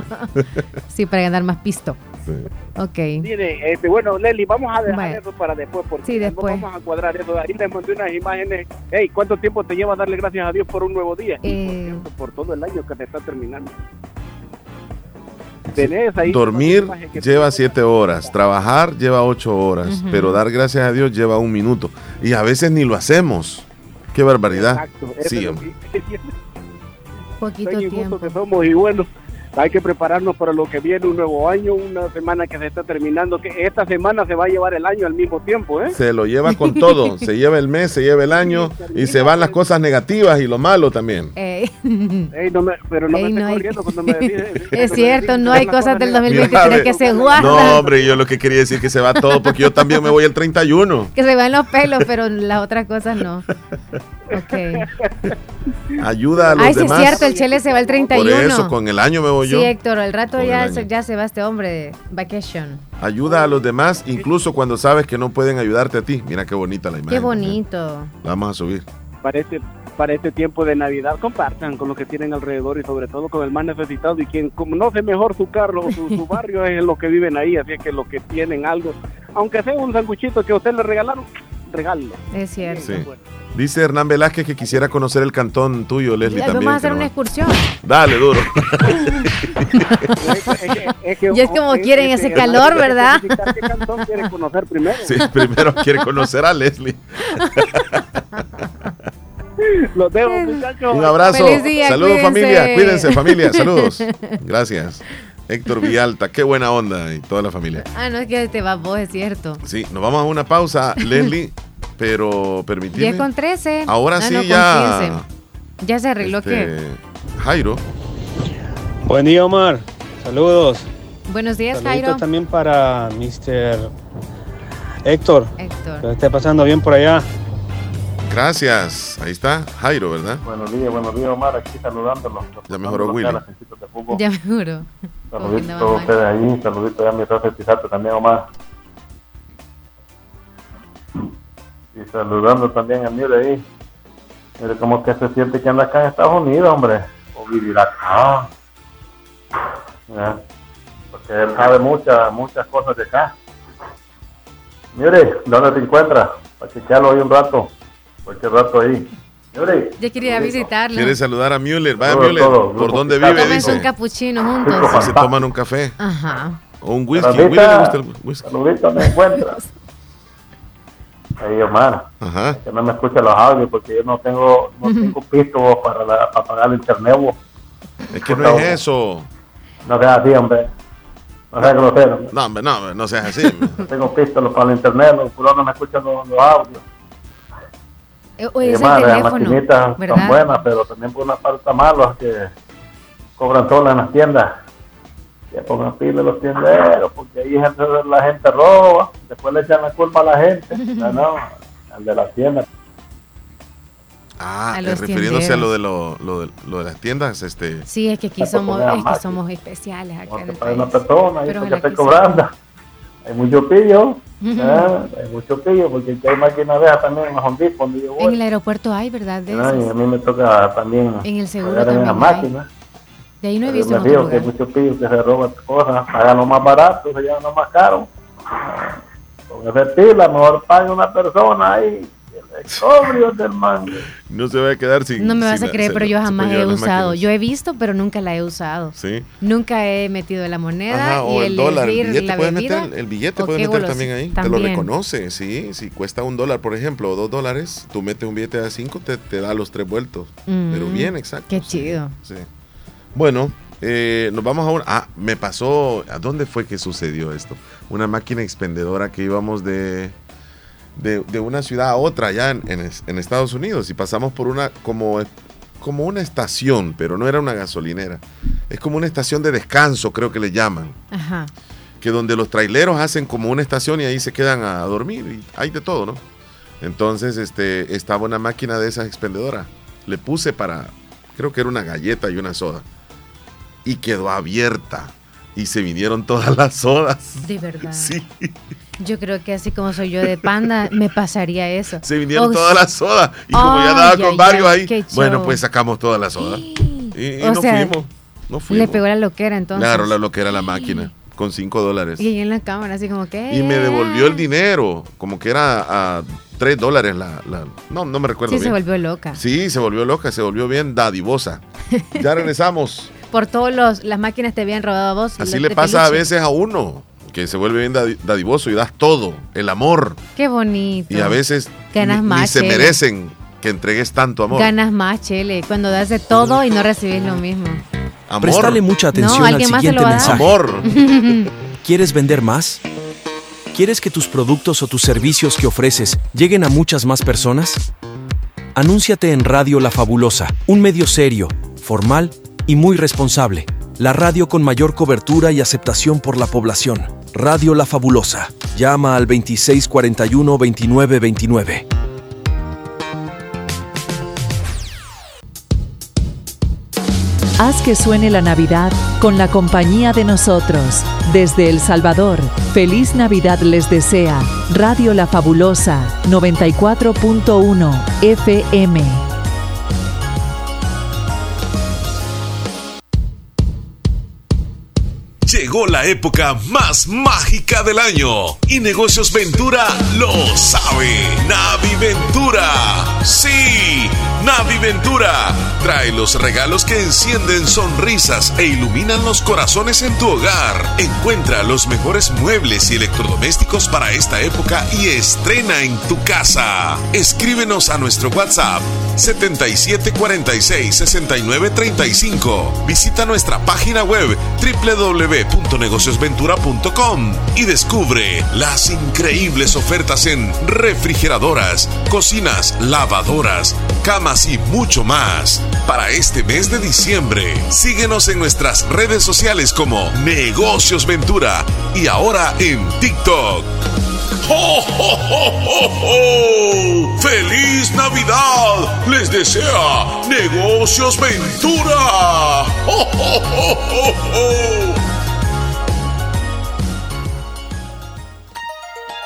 Sí, para ganar más pisto. Sí. Okay. Mire, bueno, Leli, vamos a dejar eso para después, porque sí, después vamos a cuadrar eso. Ahí les mandé unas imágenes. Hey, ¿cuánto tiempo te lleva darle gracias a Dios por un nuevo día? Y por cierto, por todo el año que te está terminando. Tenés ahí dormir lleva 7 horas, trabajar lleva 8 horas, uh-huh, pero dar gracias a Dios lleva 1 minuto. Y a veces ni lo hacemos. ¡Qué barbaridad! Exacto, sí, poquito tiempo que somos, y bueno, hay que prepararnos para lo que viene, un nuevo año, una semana que se está terminando, que esta semana se va a llevar el año al mismo tiempo, ¿eh? Se lo lleva con todo, se lleva el mes, se lleva el año, y se van las cosas negativas y lo malo también. No me estoy corriendo cuando me decís. Es cierto, no hay cosas del 2023 que se guardan. No, hombre, yo lo que quería decir que se va todo, porque yo también me voy el 31. Que se van los pelos, pero las otras cosas no. Okay. Ayuda a los demás. Sí, es cierto, el Chele se va el 31. Por eso, con el año me voy yo. Sí, Héctor, al rato ya se va este hombre de vacation. Ayuda a los demás, incluso cuando sabes que no pueden ayudarte a ti. Mira qué bonita la imagen. Qué bonito. La vamos a subir. Para este tiempo de Navidad, compartan con los que tienen alrededor y sobre todo con el más necesitado, y quien conoce mejor su carro o su barrio es los que viven ahí, así es que los que tienen algo, aunque sea un sanguchito que a usted le regalaron, regalo. Es cierto. Sí. Dice Hernán Velázquez que quisiera conocer el cantón tuyo, Leslie, también. Vamos a hacer una excursión. Dale, duro. Y es como quieren ese calor, ¿verdad? ¿Qué cantón quieren conocer primero? Sí, primero quiere conocer a Leslie. Los dejo, muchachos. Un abrazo. Día, saludos, cuídense. Familia. Cuídense, familia. Saludos. Gracias. Héctor Villalta, qué buena onda y toda la familia. Ah, no, es que te vas vos, es cierto. Sí, nos vamos a una pausa, Leslie, pero permitime. 10:13. Ahora no, sí, no, ya. 15. Ya se arregló que Jairo. Buen día, Omar. Saludos. Buenos días, saluditos, Jairo. También para Mr. Héctor. Que esté pasando bien por allá. Gracias, ahí está Jairo, ¿verdad? Buenos días, Omar, aquí saludándolos. Ya mejoró Willy. Ya mejoró. Saluditos a ustedes ahí, saluditos a mi raza de Pisato también, Omar. Y saludando también a Mire ahí. Mire cómo que se siente que anda acá en Estados Unidos, hombre. O vivir acá. ¿Ya? Porque él sabe muchas cosas de acá. Mire, ¿dónde te encuentras? Para chequearlo hoy un rato. Cualquier rato ahí. Mule, yo quería visitarlo. ¿Quieres saludar a Müller? Vaya, Müller. ¿Por dónde vive? Tómense un capuchino juntos. Sí, se toman un café. Ajá. O un whisky. ¿A Müller le gusta el whisky? Saludito, me encuentras. Ahí, Omar. Ajá. Es que no me escuchan los audios porque yo no tengo pisto para pagar el internet. Es que no es eso. No seas así, hombre. No seas grosero. No, hombre, no seas así. No tengo pisto para el internet. Los culones no me escuchan los audios. Las maquinitas son buenas, pero también por una parte malas que cobran todas en las tiendas. Que pongan pila los tienderos, porque ahí la gente roba, después le echan la culpa a la gente. No, al de la tienda. Ah, refiriéndose tienderos. A lo de las tiendas. Sí, es que aquí somos especiales. Acá en el país. Una persona, pero que esté cobrando. Hay mucho pillo. Hay mucho pillo porque hay máquinas de también en los Hondipo donde yo voy. En el aeropuerto hay, ¿verdad? De y a mí me toca también en el seguro pagar en las máquinas. De ahí no he visto me digo lugar. Que hay mucho pillo que se roban cosas, pagan lo más barato, se llevan lo más caro. Con esa pila, mejor paga una persona ahí. El sobrio del mango. No se va a quedar sin. No me vas a creer, pero yo jamás he usado. Yo he visto, pero nunca la he usado. Sí. Nunca he metido la moneda. Ajá, o el dólar. El billete puedes meter, también ahí. También. Te lo reconoce, sí. Si cuesta $1, por ejemplo, o $2, tú metes un billete de 5, te da los 3 vueltos. Pero bien, exacto. Qué chido. Sí. Bueno, nos vamos ahora. Ah, me pasó. ¿A dónde fue que sucedió esto? Una máquina expendedora que íbamos de una ciudad a otra allá en Estados Unidos y pasamos por una como una estación, pero no era una gasolinera, es como una estación de descanso, creo que le llaman. Ajá. Que donde los traileros hacen como una estación y ahí se quedan a dormir y hay de todo, ¿no? Entonces estaba una máquina de esas expendedoras, le puse para, creo que era una galleta y una soda, y quedó abierta y se vinieron todas las sodas. ¿De verdad? Sí. Yo creo que así como soy yo de panda, me pasaría eso. Se vinieron todas las sodas. Y como ya andaba con varios ahí, bueno, pues sacamos todas las sodas. Y nos fuimos. No fuimos. Le pegó la loquera entonces. Claro, la loquera a la máquina. Con $5. Y ahí en la cámara, así como que. Y me devolvió el dinero. Como que era a $3 la. No me recuerdo bien. Sí, se volvió loca. Sí, se volvió loca. Se volvió bien dadivosa. Ya regresamos. Por todos las máquinas te habían robado a vos. Así le pasa a veces a uno. Que se vuelve bien dadivoso y das todo. El amor. Qué bonito. Y a veces ganas más. Y se merecen que entregues tanto amor. Ganas más, Chele. Cuando das de todo y no recibís lo mismo. Amor. Prestale mucha atención al siguiente mensaje. Amor. ¿Quieres vender más? ¿Quieres que tus productos o tus servicios que ofreces lleguen a muchas más personas? Anúnciate en Radio La Fabulosa, un medio serio, formal y muy responsable. La radio con mayor cobertura y aceptación por la población. Radio La Fabulosa. Llama al 2641-2929. Haz que suene la Navidad con la compañía de nosotros. Desde El Salvador, feliz Navidad les desea Radio La Fabulosa 94.1 FM. Llegó la época más mágica del año y Negocios Ventura lo sabe. Naviventura. Sí, Naviventura. Trae los regalos que encienden sonrisas e iluminan los corazones en tu hogar. Encuentra los mejores muebles y electrodomésticos para esta época y estrena en tu casa. Escríbenos a nuestro WhatsApp 7746-6935. Visita nuestra página web www.negociosventura.com y descubre las increíbles ofertas en refrigeradoras, cocinas, lavadoras, camas y mucho más. Para este mes de diciembre, síguenos en nuestras redes sociales como Negocios Ventura y ahora en TikTok. ¡Ho, ho, ho, ho, ho! ¡Feliz Navidad! ¡Les desea Negocios Ventura! ¡Ho, ho, ho, ho, ho!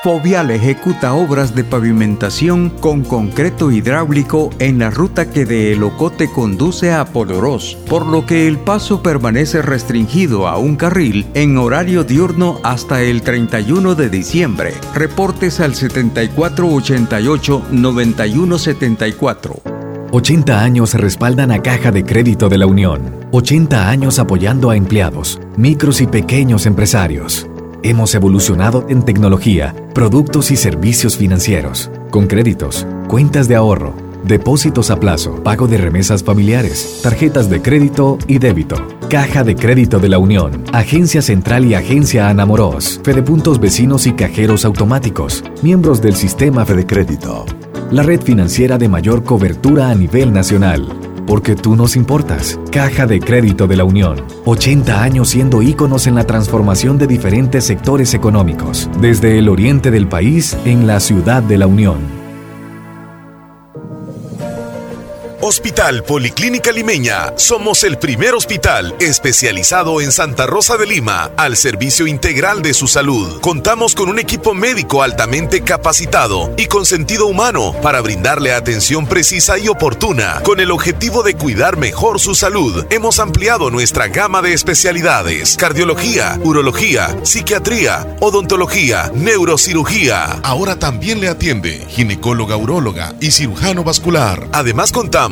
Fovial ejecuta obras de pavimentación con concreto hidráulico en la ruta que de El Ocote conduce a Polorós, por lo que el paso permanece restringido a un carril en horario diurno hasta el 31 de diciembre. Reportes al 7488-9174. 80 años respaldan a Caja de Crédito de la Unión. 80 años apoyando a empleados, micros y pequeños empresarios. Hemos evolucionado en tecnología, productos y servicios financieros, con créditos, cuentas de ahorro, depósitos a plazo, pago de remesas familiares, tarjetas de crédito y débito. Caja de Crédito de la Unión, Agencia Central y Agencia Anamoros, Fedepuntos Vecinos y Cajeros Automáticos, miembros del Sistema Fedecrédito. La red financiera de mayor cobertura a nivel nacional. Porque tú nos importas. Caja de Crédito de la Unión. 80 años siendo íconos en la transformación de diferentes sectores económicos. Desde el oriente del país, en la ciudad de la Unión. Hospital Policlínica Limeña. Somos el primer hospital especializado en Santa Rosa de Lima al servicio integral de su salud. Contamos con un equipo médico altamente capacitado y con sentido humano para brindarle atención precisa y oportuna. Con el objetivo de cuidar mejor su salud, hemos ampliado nuestra gama de especialidades: cardiología, urología, psiquiatría, odontología, neurocirugía. Ahora también le atiende ginecóloga, uróloga y cirujano vascular. Además, contamos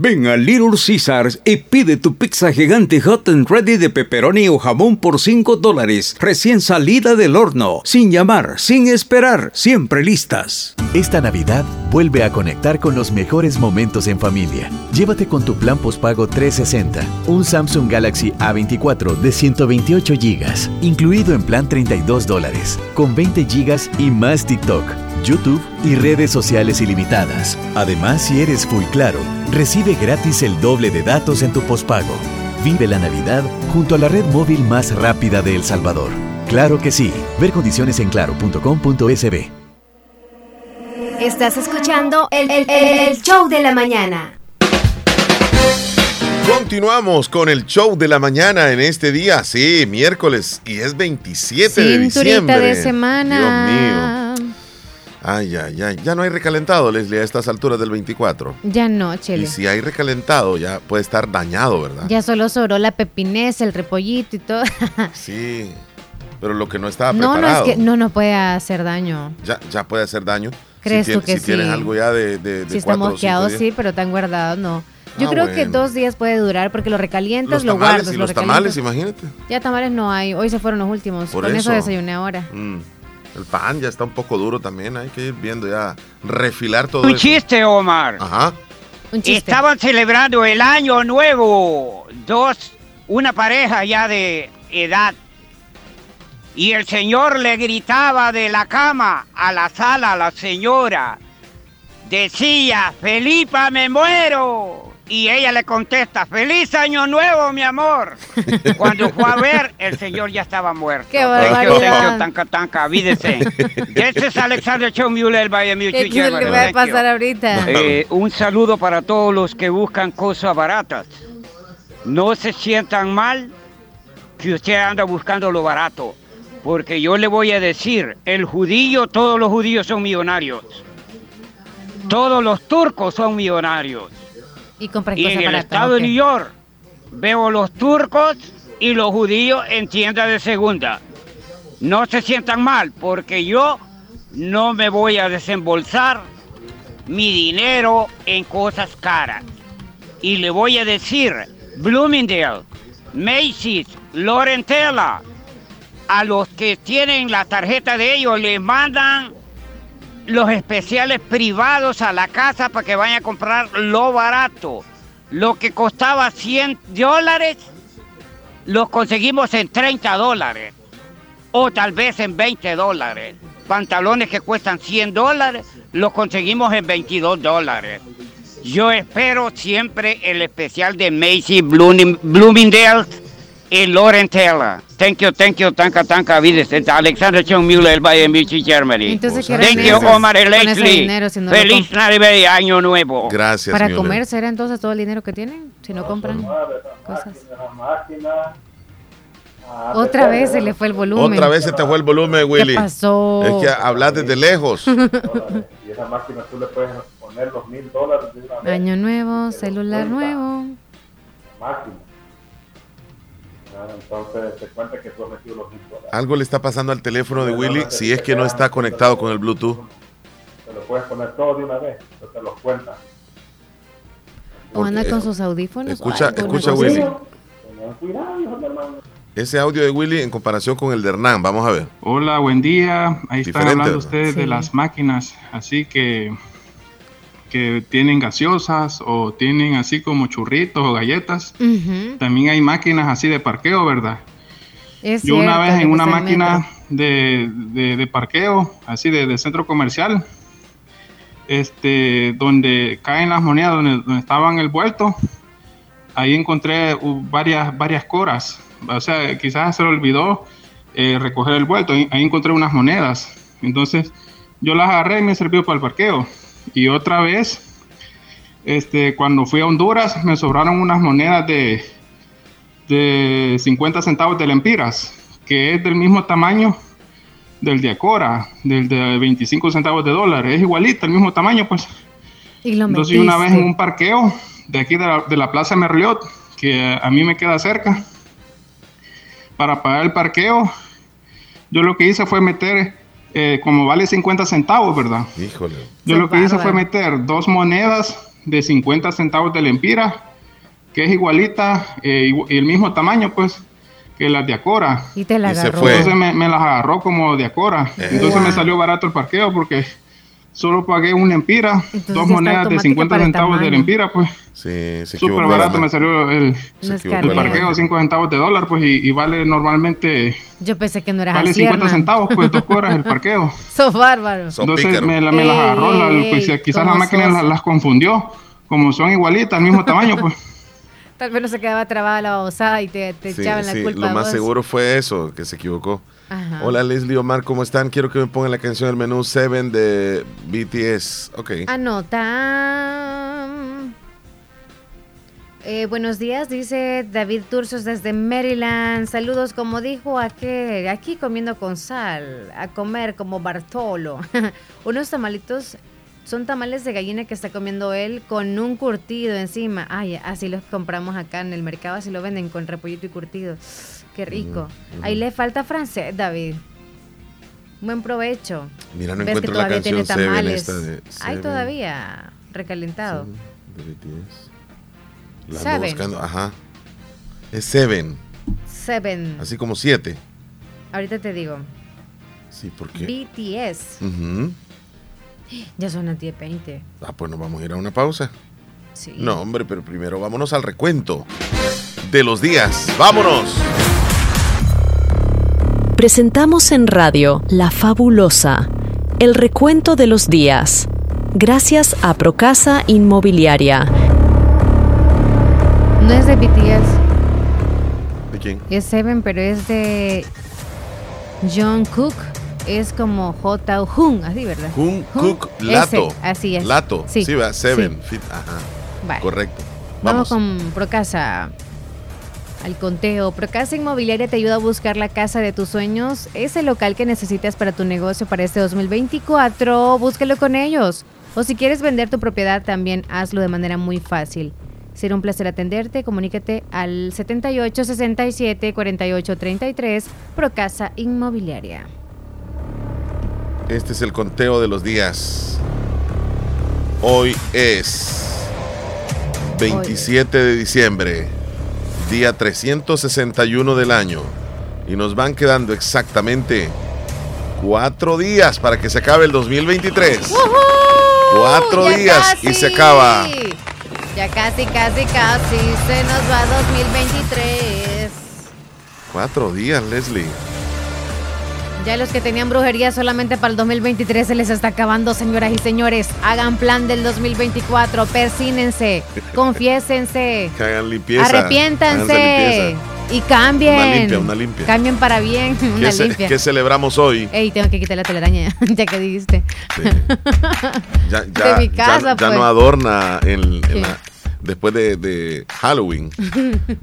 Ven a Little Caesars y pide tu pizza gigante hot and ready de pepperoni o jamón por $5, recién salida del horno, sin llamar, sin esperar, siempre listas. Esta Navidad vuelve a conectar con los mejores momentos en familia. Llévate con tu plan postpago 360 un Samsung Galaxy A24 de 128 GB, incluido en plan $32, con 20 GB y más TikTok, YouTube y redes sociales ilimitadas. Además, si eres full Claro, Recibe gratis el doble de datos en tu postpago. Vive la Navidad junto a la red móvil más rápida de El Salvador. ¡Claro que sí! Ver condiciones en claro.com.sb. Estás escuchando el Show de la Mañana. Continuamos con el Show de la Mañana en este día, sí, miércoles, y es 27 de diciembre. Cinturita de semana. Dios mío. Ay, ay, ay. Ya no hay recalentado, Leslie, a estas alturas del 24. Ya no, Chele. Y si hay recalentado, ya puede estar dañado, ¿verdad? Ya solo sobró la pepinés, el repollito y todo. Sí, pero lo que no estaba preparado. No, es que no puede hacer daño. Ya puede hacer daño. ¿Crees tú que sí? Si tienes algo ya de si está mosqueado, sí, pero tan guardado, no. Yo creo que 2 días puede durar porque lo recalientas, lo guardas. Y los tamales, imagínate. Ya tamales no hay, hoy se fueron los últimos. Por eso desayuné ahora. El pan ya está un poco duro también, hay que ir viendo ya, refilar todo. Un chiste, Omar. Ajá. Un chiste. Estaban celebrando el año nuevo, una pareja ya de edad. Y el señor le gritaba de la cama a la sala a la señora. Decía, Felipa, me muero. Y ella le contesta, feliz año nuevo, mi amor. Cuando fue a ver, el señor ya estaba muerto. ¡Qué barbaridad! Tanca, avívese. Este es Alexander Schmiedel, Valle Michi. ¿Qué va a pasar ahorita? Un saludo para todos los que buscan cosas baratas. No se sientan mal que usted anda buscando lo barato. Porque yo le voy a decir, todos los judíos son millonarios. Todos los turcos son millonarios. Y en el estado de New York veo los turcos y los judíos en tienda de segunda. No se sientan mal, porque yo no me voy a desembolsar mi dinero en cosas caras. Y le voy a decir, Bloomingdale, Macy's, Lorentella, a los que tienen la tarjeta de ellos les mandan los especiales privados a la casa para que vayan a comprar lo barato. Lo que costaba $100, los conseguimos en $30. O tal vez en $20. Pantalones que cuestan $100, los conseguimos en $22. Yo espero siempre el especial de Macy, Bloomingdale y Lorentella. Thank you, tanca, vides. Alexander Schmiedel, el Valle Michi, Germany. Entonces, thank you, Omar, el Leslie. Feliz Navidad y Año Nuevo. Gracias, para Müller. Comer, ¿será entonces todo el dinero que tienen? Si no compran cosas. Otra vez se le fue el volumen. Otra vez se te fue el volumen, Willy. ¿Qué pasó? Es que hablas desde lejos. Y esa máquina tú le puedes poner los $1,000 de una vez. Año Nuevo, celular nuevo. Máquina. Entonces te cuenta que tú has metido los $1,000. Algo le está pasando al teléfono de Willy si es que no está conectado con el Bluetooth. Te lo puedes poner todo de una vez, no te los cuentas. ¿O anda con sus audífonos? Escucha Willy. Ese audio de Willy en comparación con el de Hernán, vamos a ver. Hola, buen día. Ahí están hablando ustedes de las máquinas, así que tienen gaseosas o tienen así como churritos o galletas. Uh-huh. También hay máquinas así de parqueo, ¿verdad? Es Yo cierto, una vez en una máquina de parqueo, así de centro comercial, donde caen las monedas, donde estaban el vuelto, ahí encontré varias coras. O sea, quizás se le olvidó recoger el vuelto. Ahí encontré unas monedas. Entonces, yo las agarré y me sirvió para el parqueo. Y otra vez, cuando fui a Honduras, me sobraron unas monedas de 50 centavos de lempiras, que es del mismo tamaño del de Acora, del de 25 centavos de dólar. Es igualita, el mismo tamaño, pues. Entonces, una vez en un parqueo de aquí de la Plaza Merliot, que a mí me queda cerca, para pagar el parqueo, yo lo que hice fue meter... como vale 50 centavos, ¿verdad? Híjole. Yo lo que hice fue meter 2 monedas de 50 centavos de lempira, que es igualita y el mismo tamaño, pues, que las de Acora. Y te las agarró. Entonces me las agarró como de Acora. Entonces me salió barato el parqueo porque solo pagué 1 lempira, 2 monedas de 50 centavos de lempira, pues. Sí, súper barato, ¿no? Me salió el parqueo, 5 centavos de dólar, pues, y vale normalmente... Yo pensé que no era así, 50 hermano. Centavos, pues, 2 horas el parqueo. ¡Sos bárbaro! Entonces me las agarró, pues, quizás la máquina las confundió, como son igualitas, al mismo tamaño, pues. Tal vez no se quedaba trabada la babosada y te echaban la culpa. Lo más seguro fue eso, que se equivocó. Ajá. Hola Leslie, Omar, ¿cómo están? Quiero que me pongan la canción del menú 7 de BTS. Ok. Anota. Buenos días, dice David Turcios desde Maryland. Saludos, como dijo aquel, aquí comiendo con sal, a comer como Bartolo. Unos tamalitos, son tamales de gallina que está comiendo él con un curtido encima. Ay, así los compramos acá en el mercado, así lo venden con repollito y curtido. Qué rico. Ahí le falta francés, David. Buen provecho. Mira, no encuentro la canción 7 esta de... Hay todavía recalentado. La ando buscando, ajá. Es 7. Así como 7. Ahorita te digo. Sí, porque BTS. Uh-huh. Ya son las 10:20. Ah, pues nos vamos a ir a una pausa. Sí. No, hombre, pero primero vámonos al recuento de los días. ¡Vámonos! Presentamos en radio La Fabulosa, el recuento de los días. Gracias a Procasa Inmobiliaria. No es de BTS. ¿De quién? Es 7, pero es de Jungkook. Es como J.O.H.U.N, así, ¿verdad? Jungkook Lato. Así es. Lato. Sí, va. 7. Sí. Ajá. Vale. Correcto. Vamos con Procasa. Al conteo. Procasa Inmobiliaria te ayuda a buscar la casa de tus sueños. Ese local que necesitas para tu negocio para este 2024. Búscalo con ellos. O si quieres vender tu propiedad, también hazlo de manera muy fácil. Será un placer atenderte. Comunícate al 7867-4833, Procasa Inmobiliaria. Este es el conteo de los días. Hoy es 27 de diciembre, día 361 del año. Y nos van quedando exactamente 4 días para que se acabe el 2023. ¡Woohoo! 4 días casi. Y se acaba. Ya casi se nos va 2023. 4 días, Leslie. Ya los que tenían brujería solamente para el 2023 se les está acabando, señoras y señores. Hagan plan del 2024, persínense, confiésense, que hagan limpieza, arrepiéntanse limpieza. Y cambien. Una limpia. Cambien para bien, una limpia. ¿Qué celebramos hoy? Ey, tengo que quitar la telaraña, ya que dijiste. Sí. Ya, de mi casa, ya, pues. Ya no adorna después de Halloween.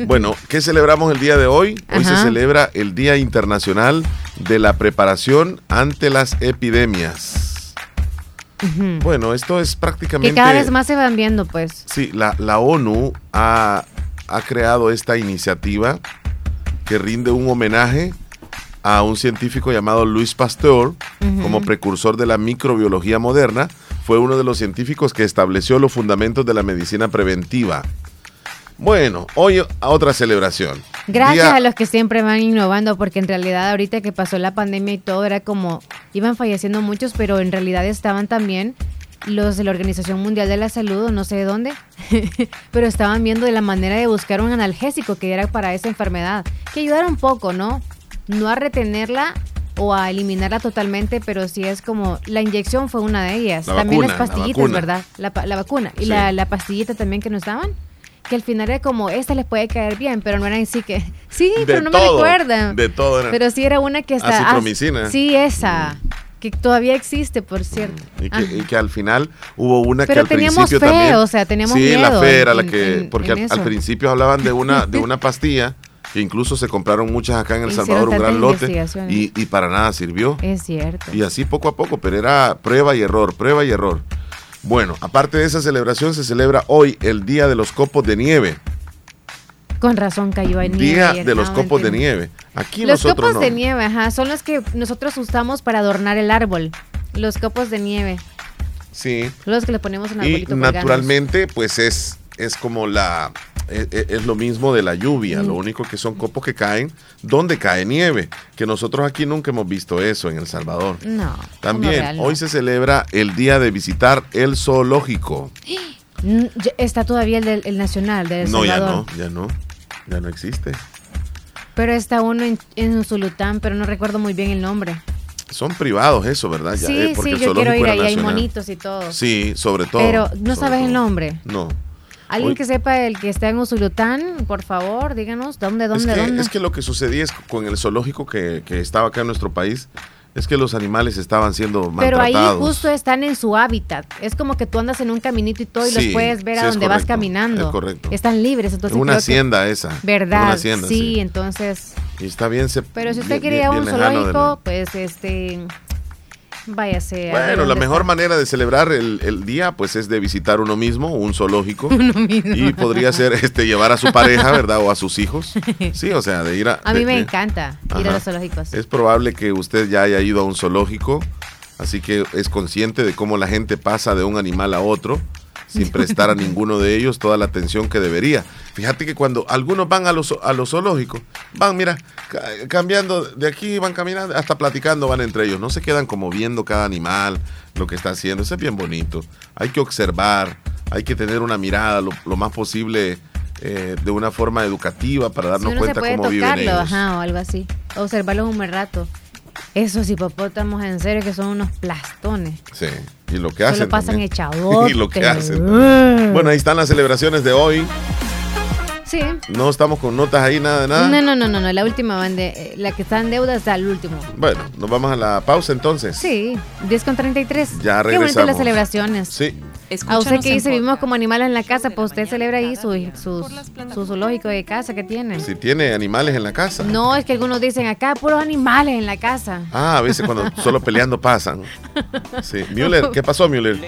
Bueno, ¿qué celebramos el día de hoy? Hoy se celebra el Día Internacional de la Preparación ante las Epidemias. Uh-huh. Bueno, esto es prácticamente... Que cada vez más se van viendo, pues. Sí, la ONU ha creado esta iniciativa que rinde un homenaje a un científico llamado Luis Pasteur, uh-huh, como precursor de la microbiología moderna. Fue uno de los científicos que estableció los fundamentos de la medicina preventiva. Bueno, hoy a otra celebración. Gracias a los que siempre van innovando, porque en realidad ahorita que pasó la pandemia y todo, era como, iban falleciendo muchos, pero en realidad estaban también los de la Organización Mundial de la Salud, no sé de dónde, pero estaban viendo de la manera de buscar un analgésico que era para esa enfermedad, que ayudara un poco, ¿no? No a retenerla o a eliminarla totalmente, pero sí es como, la inyección fue una de ellas, la también vacuna, las pastillitas, la ¿verdad? La vacuna y sí. la pastillita también que nos daban, que al final era como, esta les puede caer bien, pero no era en sí que, sí, de pero no todo, me recuerdan. De todo. Era, pero sí era una que está... Azitromicina. Sí, esa, que todavía existe, por cierto. Y que al final hubo una pero que al principio fe, también... Pero teníamos fe, o sea, teníamos miedo. Sí, la fe era la que... porque al principio hablaban de una pastilla... Que incluso se compraron muchas acá en El Salvador, un gran lote, y para nada sirvió. Es cierto. Y así poco a poco, pero era prueba y error. Bueno, aparte de esa celebración, se celebra hoy el Día de los Copos de Nieve. Con razón cayó en nieve. Día de los Copos de Nieve. Aquí los nosotros copos de nieve, ajá, son los que nosotros usamos para adornar el árbol. Los copos de nieve. Sí. Los que le ponemos en arbolito. Y naturalmente, pues es como la... Es lo mismo de la lluvia, lo único que son copos que caen donde cae nieve, que nosotros aquí nunca hemos visto eso en El Salvador. No. También real, hoy se celebra el día de visitar el zoológico. Está todavía el nacional de El Salvador. No, ya no existe. Pero está uno en Usulután, pero no recuerdo muy bien el nombre. Son privados eso, ¿verdad? Ya, sí, porque yo quiero ir ahí, hay monitos y todo. Sí, sobre todo. Pero ¿no sabes todo el nombre? No. Alguien que sepa, el que está en Usulután, por favor, díganos, ¿dónde? Es que lo que sucedía es con el zoológico que estaba acá en nuestro país, es que los animales estaban siendo maltratados. Pero ahí justo están en su hábitat. Es como que tú andas en un caminito y todo, y los puedes ver a donde vas caminando. Es correcto. Están libres. Entonces, una hacienda esa. ¿Verdad? Una hacienda, sí, entonces... Y está bien. Pero si usted quería un zoológico, pues váyase. Bueno, la mejor manera de celebrar el día, pues, es de visitar uno mismo, un zoológico. Y podría ser llevar a su pareja, ¿verdad? O a sus hijos. Sí, o sea, de ir a... A mí me encanta ir a los zoológicos. Es probable que usted ya haya ido a un zoológico, así que es consciente de cómo la gente pasa de un animal a otro sin prestar a ninguno de ellos toda la atención que debería. Fíjate que cuando algunos van a los zoológicos, van, mira, cambiando de aquí, van caminando, hasta platicando van entre ellos. No se quedan como viendo cada animal, lo que está haciendo. Eso es bien bonito. Hay que observar, hay que tener una mirada lo más posible de una forma educativa para darnos cuenta cómo viven ellos. Ajá, o algo así. Observarlos un buen rato. Esos hipopótamos, en serio, que son unos plastones. Sí, y lo que hacen. Se lo pasan echadotes. Y lo que hacen. También. Bueno, ahí están las celebraciones de hoy. Sí. No estamos con notas ahí, nada. No. La última la que está en deuda está el último. Bueno, nos vamos a la pausa entonces. Sí, 10:33. Ya regresamos. Qué bonitas las celebraciones. Sí. A usted que dice vivimos como animales en la casa, pues usted celebra ahí su zoológico de casa que tiene. Si tiene animales en la casa. No, es que algunos dicen acá puros animales en la casa. Ah, a veces cuando solo peleando pasan. Sí, Müller, ¿qué pasó, Müller?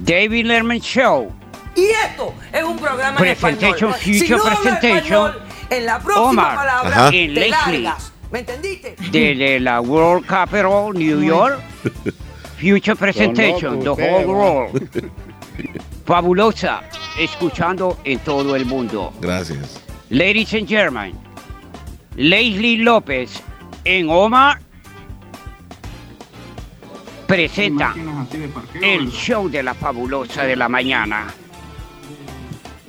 David Letterman Show. Y esto es un programa en español. Si no hablo español, en la próxima palabra te largas. ¿Me entendiste? De la World Capital, New York. Future Presentation, the whole world. Fabulosa, escuchando en todo el mundo. Gracias. Ladies and gentlemen, Leslie López en Omar presenta el show de la Fabulosa de la mañana.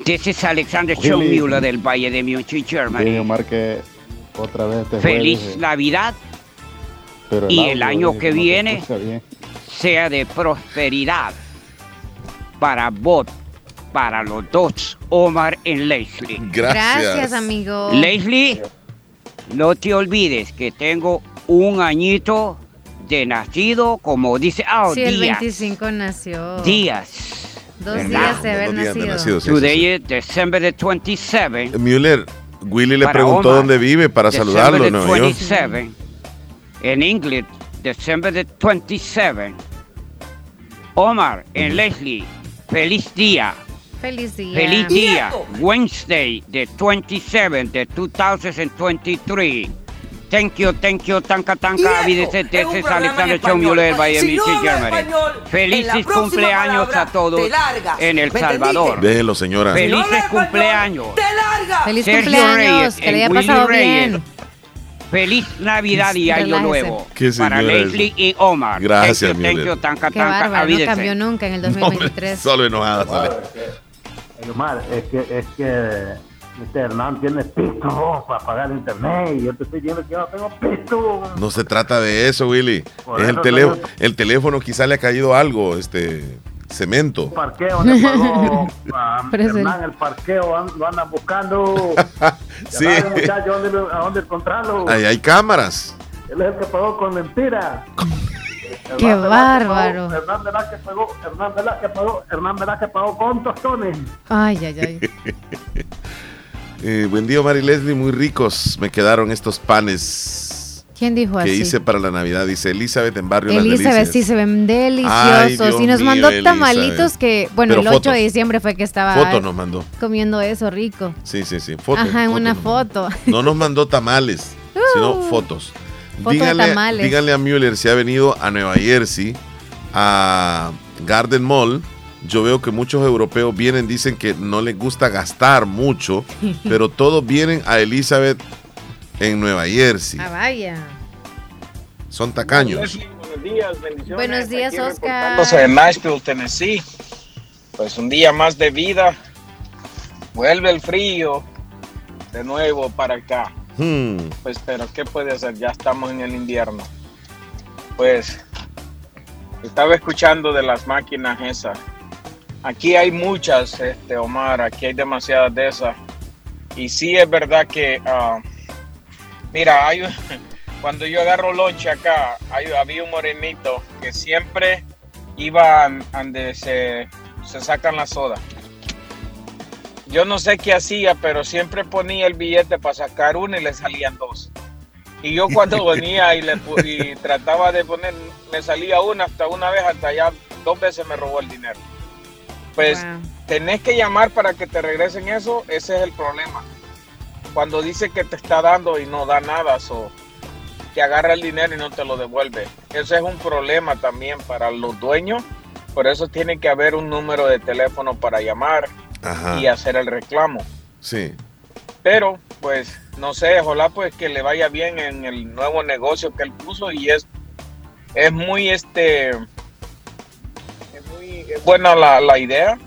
This is Alexander Schmiedel del Valle de Michi, Germany. Omar, que otra vez feliz Navidad, pero y el año que viene sea de prosperidad para vos, para los dos, Omar y Leslie. Gracias, amigo. Leslie, no te olvides que tengo un añito de nacido, como dice, el 25 nació. Días. 2 días de haber nacido. Today is December the 27th. Müller, Willy le preguntó Omar, dónde vive para December saludarlo, ¿no? 27, en inglés, December the 27. Omar and Leslie, feliz día. Feliz día. Wednesday, the 27, the 2023. Thank you, tanca, avídesete, es Alexander Chomule del Valle Michi, Germany. Felices cumpleaños a todos en El Salvador. Déjelo, señora. Felices cumpleaños. Feliz cumpleaños, que le haya pasado bien. Feliz Navidad y Año Nuevo para Leslie y Omar. Gracias, mi amor. Qué bárbaro, no cambió nunca en el 2023. Solo enojada, sale. Omar, es que... Mr. Hernán tiene pisto para pagar el internet y yo te estoy diciendo que yo no tengo pisto. No se trata de eso, Willy. Por es eso el teléfono quizá le ha caído algo, cemento. El parqueo le pagó a Hernán, el parqueo lo andan buscando. Sí. Ya saben, muchachos, ¿a dónde encontrarlo? Ahí hay cámaras. Él es el que pagó con mentira. ¡Qué bárbaro! Hernán Velázquez pagó con tostones. Ay. Buen día, Mari Leslie, muy ricos me quedaron estos panes. ¿Quién dijo así? Que hice para la Navidad, dice Elizabeth en Barrio Las Delicias. Elizabeth, sí, se ven deliciosos. Y nos mandó tamalitos que, bueno, el 8 de diciembre fue que estaba nos mandó comiendo eso rico. Sí, fotos. Ajá, en una foto. No nos mandó tamales, sino fotos. Díganle a Müller si ha venido a Nueva Jersey, a Garden Mall. Yo veo que muchos europeos vienen, dicen que no les gusta gastar mucho, pero todos vienen a Elizabeth en Nueva Jersey. Ah, vaya. Son tacaños. Buenos días, bendiciones. Buenos días, Oscar. De Nashville, Tennessee. Pues un día más de vida. Vuelve el frío. de nuevo para acá. Pues, pero ¿qué puede hacer? Ya estamos en el invierno. Pues, estaba escuchando de las máquinas esas. Aquí hay muchas, Omar, aquí hay demasiadas de esas. Y sí es verdad que, mira, hay, cuando yo agarro lonche acá, había un morenito que siempre iba donde se sacan la soda. Yo no sé qué hacía, pero siempre ponía el billete para sacar una y le salían dos. Y yo cuando venía y trataba de poner, me salía una, hasta una vez, hasta ya dos veces me robó el dinero. Pues wow. Tenés que llamar para que te regresen eso, ese es el problema. Cuando dice que te está dando y no da nada, te agarra el dinero y no te lo devuelve. Ese es un problema también para los dueños, por eso tiene que haber un número de teléfono para llamar. Ajá. Y hacer el reclamo. Sí. Pero, pues, no sé, ojalá pues que le vaya bien en el nuevo negocio que él puso y es muy buena la idea,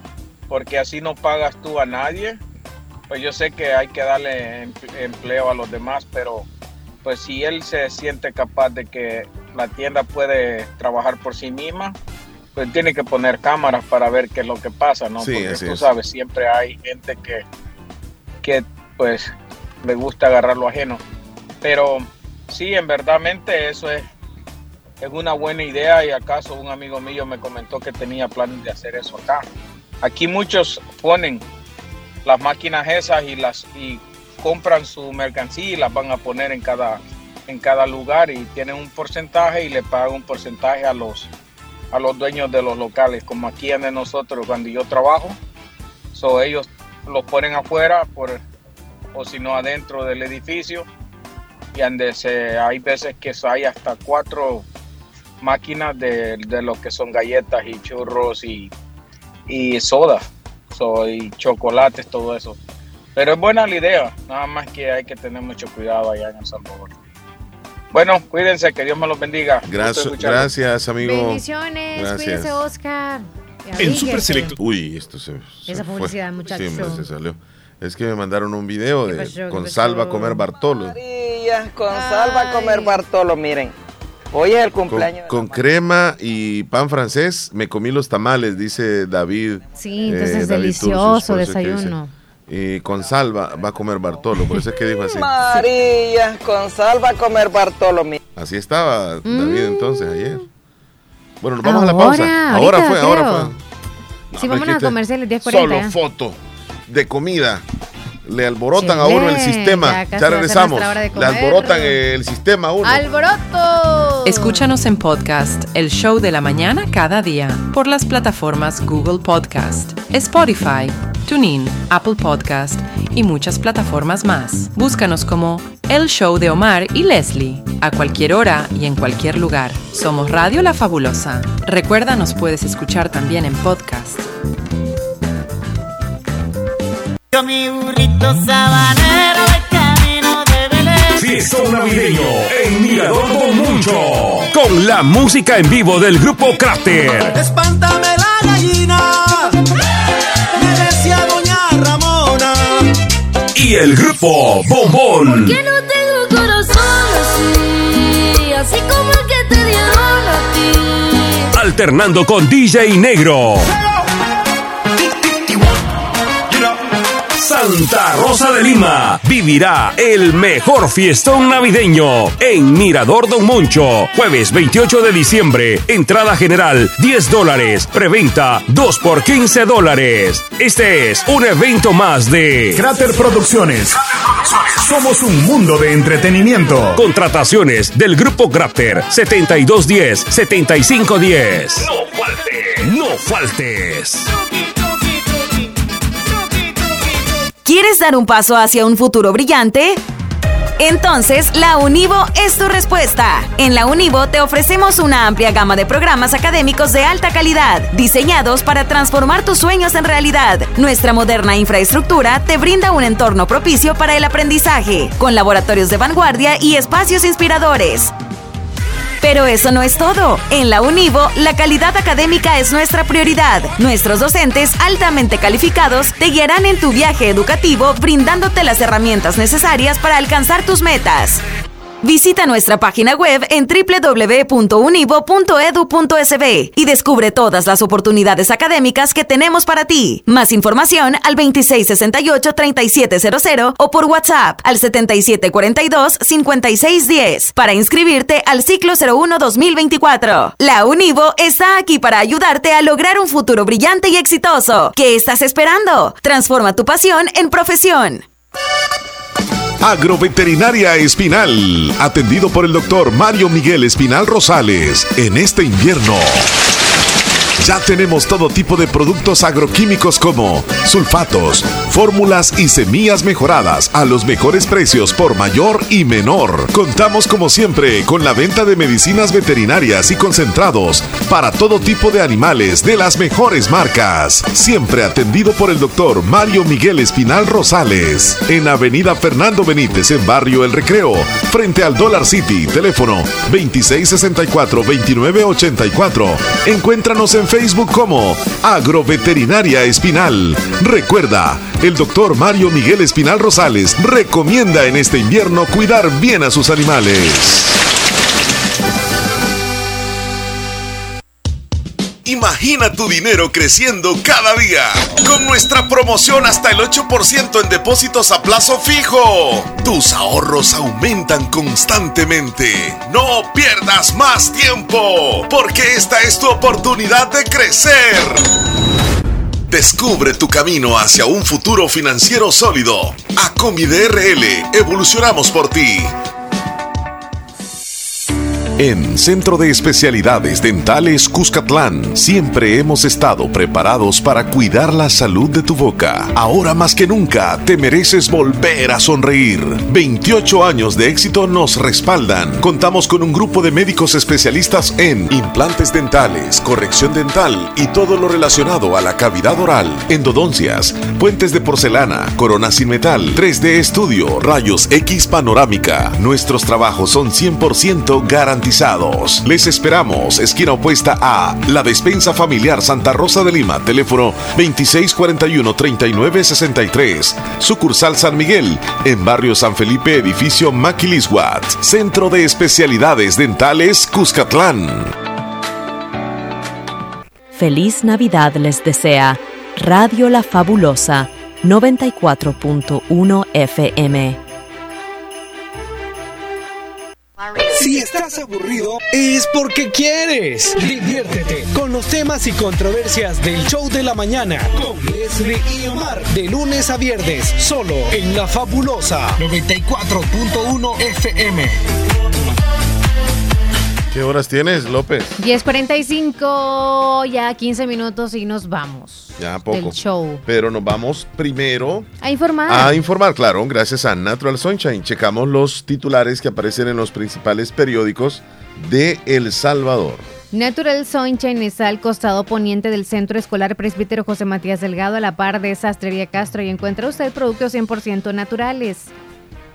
porque así no pagas tú a nadie. Pues yo sé que hay que darle empleo a los demás, pero pues si él se siente capaz de que la tienda puede trabajar por sí misma, pues tiene que poner cámaras para ver qué es lo que pasa, ¿no? Sí, porque tú sabes, siempre hay gente que pues le gusta agarrar lo ajeno. Pero sí, en verdad, eso es una buena idea, y acaso un amigo mío me comentó que tenía planes de hacer eso acá. Aquí muchos ponen las máquinas esas y compran su mercancía y las van a poner en cada lugar, y tienen un porcentaje y le pagan un porcentaje a los dueños de los locales, como aquí en nosotros cuando yo trabajo, ellos los ponen afuera o si no adentro del edificio, y hay veces que hay hasta 4 máquinas de lo que son galletas y churros y soda, y chocolates, todo eso. Pero es buena la idea, nada más que hay que tener mucho cuidado allá en El Salvador. Bueno, cuídense, que Dios me los bendiga. Gracias, amigo. Bendiciones, gracias. Cuídense, Oscar. En Super Selecto. Uy, esto esa publicidad, muchachos. Sí, se salió. Es que me mandaron un video con Salva Comer Bartolo. Marías, con Salva Comer Bartolo, miren. Hoy es el cumpleaños. Con crema y pan francés, me comí los tamales, dice David. Sí, entonces es delicioso desayuno. Y con Salva va a comer Bartolo, por eso es que dijo así. María, con Salva a comer Bartolo. Así estaba David entonces ayer. Bueno, nos vamos a la pausa. Ahora fue. Sí, vámonos a comerciales 10:40. Solo foto de comida. Le alborotan a uno el sistema. Ya regresamos. Le alborotan el sistema a uno. ¡Alboroto! Escúchanos en podcast El Show de la Mañana cada día por las plataformas Google Podcast, Spotify, TuneIn, Apple Podcast y muchas plataformas más. Búscanos como El Show de Omar y Leslie a cualquier hora y en cualquier lugar. Somos Radio La Fabulosa. Recuerda, nos puedes escuchar también en podcast. Yo mi burrito sabanero de camino de Belén. Fiestón navideño en Mirador Don Moncho, con la música en vivo del grupo Cráter. Espántame la gallina, me decía doña Ramona, y el grupo Bombón. ¿Por qué no tengo corazón así como el que te dieron a ti? Alternando con DJ Negro. Santa Rosa de Lima vivirá el mejor fiestón navideño en Mirador Don Moncho. Jueves 28 de diciembre. Entrada general $10. Preventa $2 por $15. Este es un evento más de Cráter Producciones. Somos un mundo de entretenimiento. Contrataciones del grupo Cráter 7210-7510. No faltes, no faltes. ¿Quieres dar un paso hacia un futuro brillante? Entonces, la Univo es tu respuesta. En la Univo te ofrecemos una amplia gama de programas académicos de alta calidad, diseñados para transformar tus sueños en realidad. Nuestra moderna infraestructura te brinda un entorno propicio para el aprendizaje, con laboratorios de vanguardia y espacios inspiradores. Pero eso no es todo. En la Univo, la calidad académica es nuestra prioridad. Nuestros docentes altamente calificados te guiarán en tu viaje educativo, brindándote las herramientas necesarias para alcanzar tus metas. Visita nuestra página web en www.univo.edu.sb y descubre todas las oportunidades académicas que tenemos para ti. Más información al 2668-3700 o por WhatsApp al 7742-5610 para inscribirte al ciclo 01-2024. La Univo está aquí para ayudarte a lograr un futuro brillante y exitoso. ¿Qué estás esperando? Transforma tu pasión en profesión. Agroveterinaria Espinal, atendido por el doctor Mario Miguel Espinal Rosales. En este invierno ya tenemos todo tipo de productos agroquímicos como sulfatos, fórmulas y semillas mejoradas a los mejores precios por mayor y menor. Contamos como siempre con la venta de medicinas veterinarias y concentrados para todo tipo de animales de las mejores marcas. Siempre atendido por el doctor Mario Miguel Espinal Rosales. En Avenida Fernando Benítez, en Barrio El Recreo, frente al Dollar City, teléfono 2664-2984. Encuéntranos en Facebook como Agroveterinaria Espinal. Recuerda, el doctor Mario Miguel Espinal Rosales recomienda en este invierno cuidar bien a sus animales. Imagina tu dinero creciendo cada día con nuestra promoción hasta el 8% en depósitos a plazo fijo. Tus ahorros aumentan constantemente. No pierdas más tiempo, porque esta es tu oportunidad de crecer. Descubre tu camino hacia un futuro financiero sólido. A Comide RL, evolucionamos por ti. En Centro de Especialidades Dentales Cuscatlán siempre hemos estado preparados para cuidar la salud de tu boca. Ahora más que nunca te mereces volver a sonreír. 28 años de éxito nos respaldan. Contamos con un grupo de médicos especialistas en implantes dentales, corrección dental y todo lo relacionado a la cavidad oral, endodoncias, puentes de porcelana, corona sin metal, 3D estudio, rayos X panorámica. Nuestros trabajos son 100% garantizados. Les esperamos, esquina opuesta a La Despensa Familiar Santa Rosa de Lima, teléfono 2641-3963, sucursal San Miguel, en Barrio San Felipe, edificio Maquilisguat, Centro de Especialidades Dentales Cuscatlán. Feliz Navidad les desea Radio La Fabulosa, 94.1 FM. Si estás aburrido, es porque quieres. Diviértete con los temas y controversias del show de la mañana con Leslie y Omar, de lunes a viernes, solo en La Fabulosa 94.1 FM. ¿Qué horas tienes, López? 10:45, ya 15 minutos y nos vamos. Ya poco. Del show. Pero nos vamos primero a informar. A informar, claro, gracias a Natural Sunshine. Checamos los titulares que aparecen en los principales periódicos de El Salvador. Natural Sunshine está al costado poniente del Centro Escolar Presbítero José Matías Delgado, a la par de Sastrería Castro, y encuentra usted productos 100% naturales.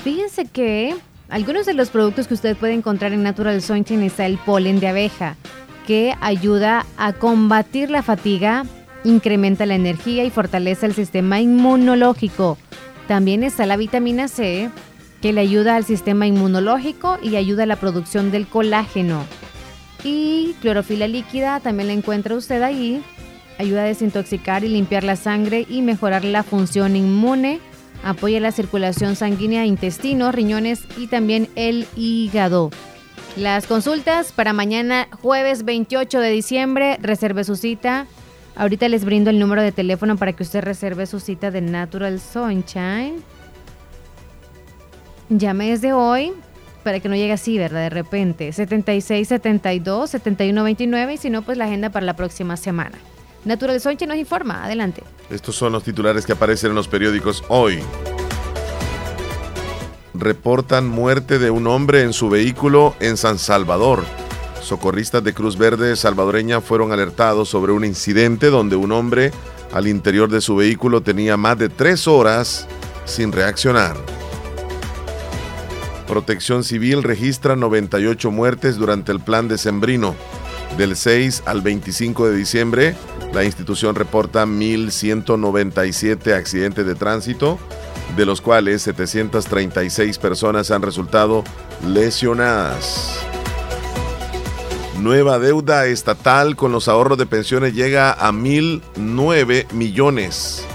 Fíjense que algunos de los productos que usted puede encontrar en Natural Sunshine está el polen de abeja, que ayuda a combatir la fatiga, incrementa la energía y fortalece el sistema inmunológico. También está la vitamina C, que le ayuda al sistema inmunológico y ayuda a la producción del colágeno. Y clorofila líquida también la encuentra usted ahí, ayuda a desintoxicar y limpiar la sangre y mejorar la función inmune. Apoya la circulación sanguínea, intestinos, riñones y también el hígado. Las consultas para mañana jueves 28 de diciembre. Reserve su cita. Ahorita les brindo el número de teléfono para que usted reserve su cita de Natural Sunshine. Llame desde hoy para que no llegue así, ¿verdad? De repente. 76-72-7129, y si no, pues la agenda para la próxima semana. Natural Sunshine nos informa. Adelante. Estos son los titulares que aparecen en los periódicos hoy. Reportan muerte de un hombre en su vehículo en San Salvador. Socorristas de Cruz Verde salvadoreña fueron alertados sobre un incidente donde un hombre al interior de su vehículo tenía más de 3 horas sin reaccionar. Protección Civil registra 98 muertes durante el plan decembrino. Del 6 al 25 de diciembre, la institución reporta 1.197 accidentes de tránsito, de los cuales 736 personas han resultado lesionadas. Nueva deuda estatal con los ahorros de pensiones llega a 1.009 millones.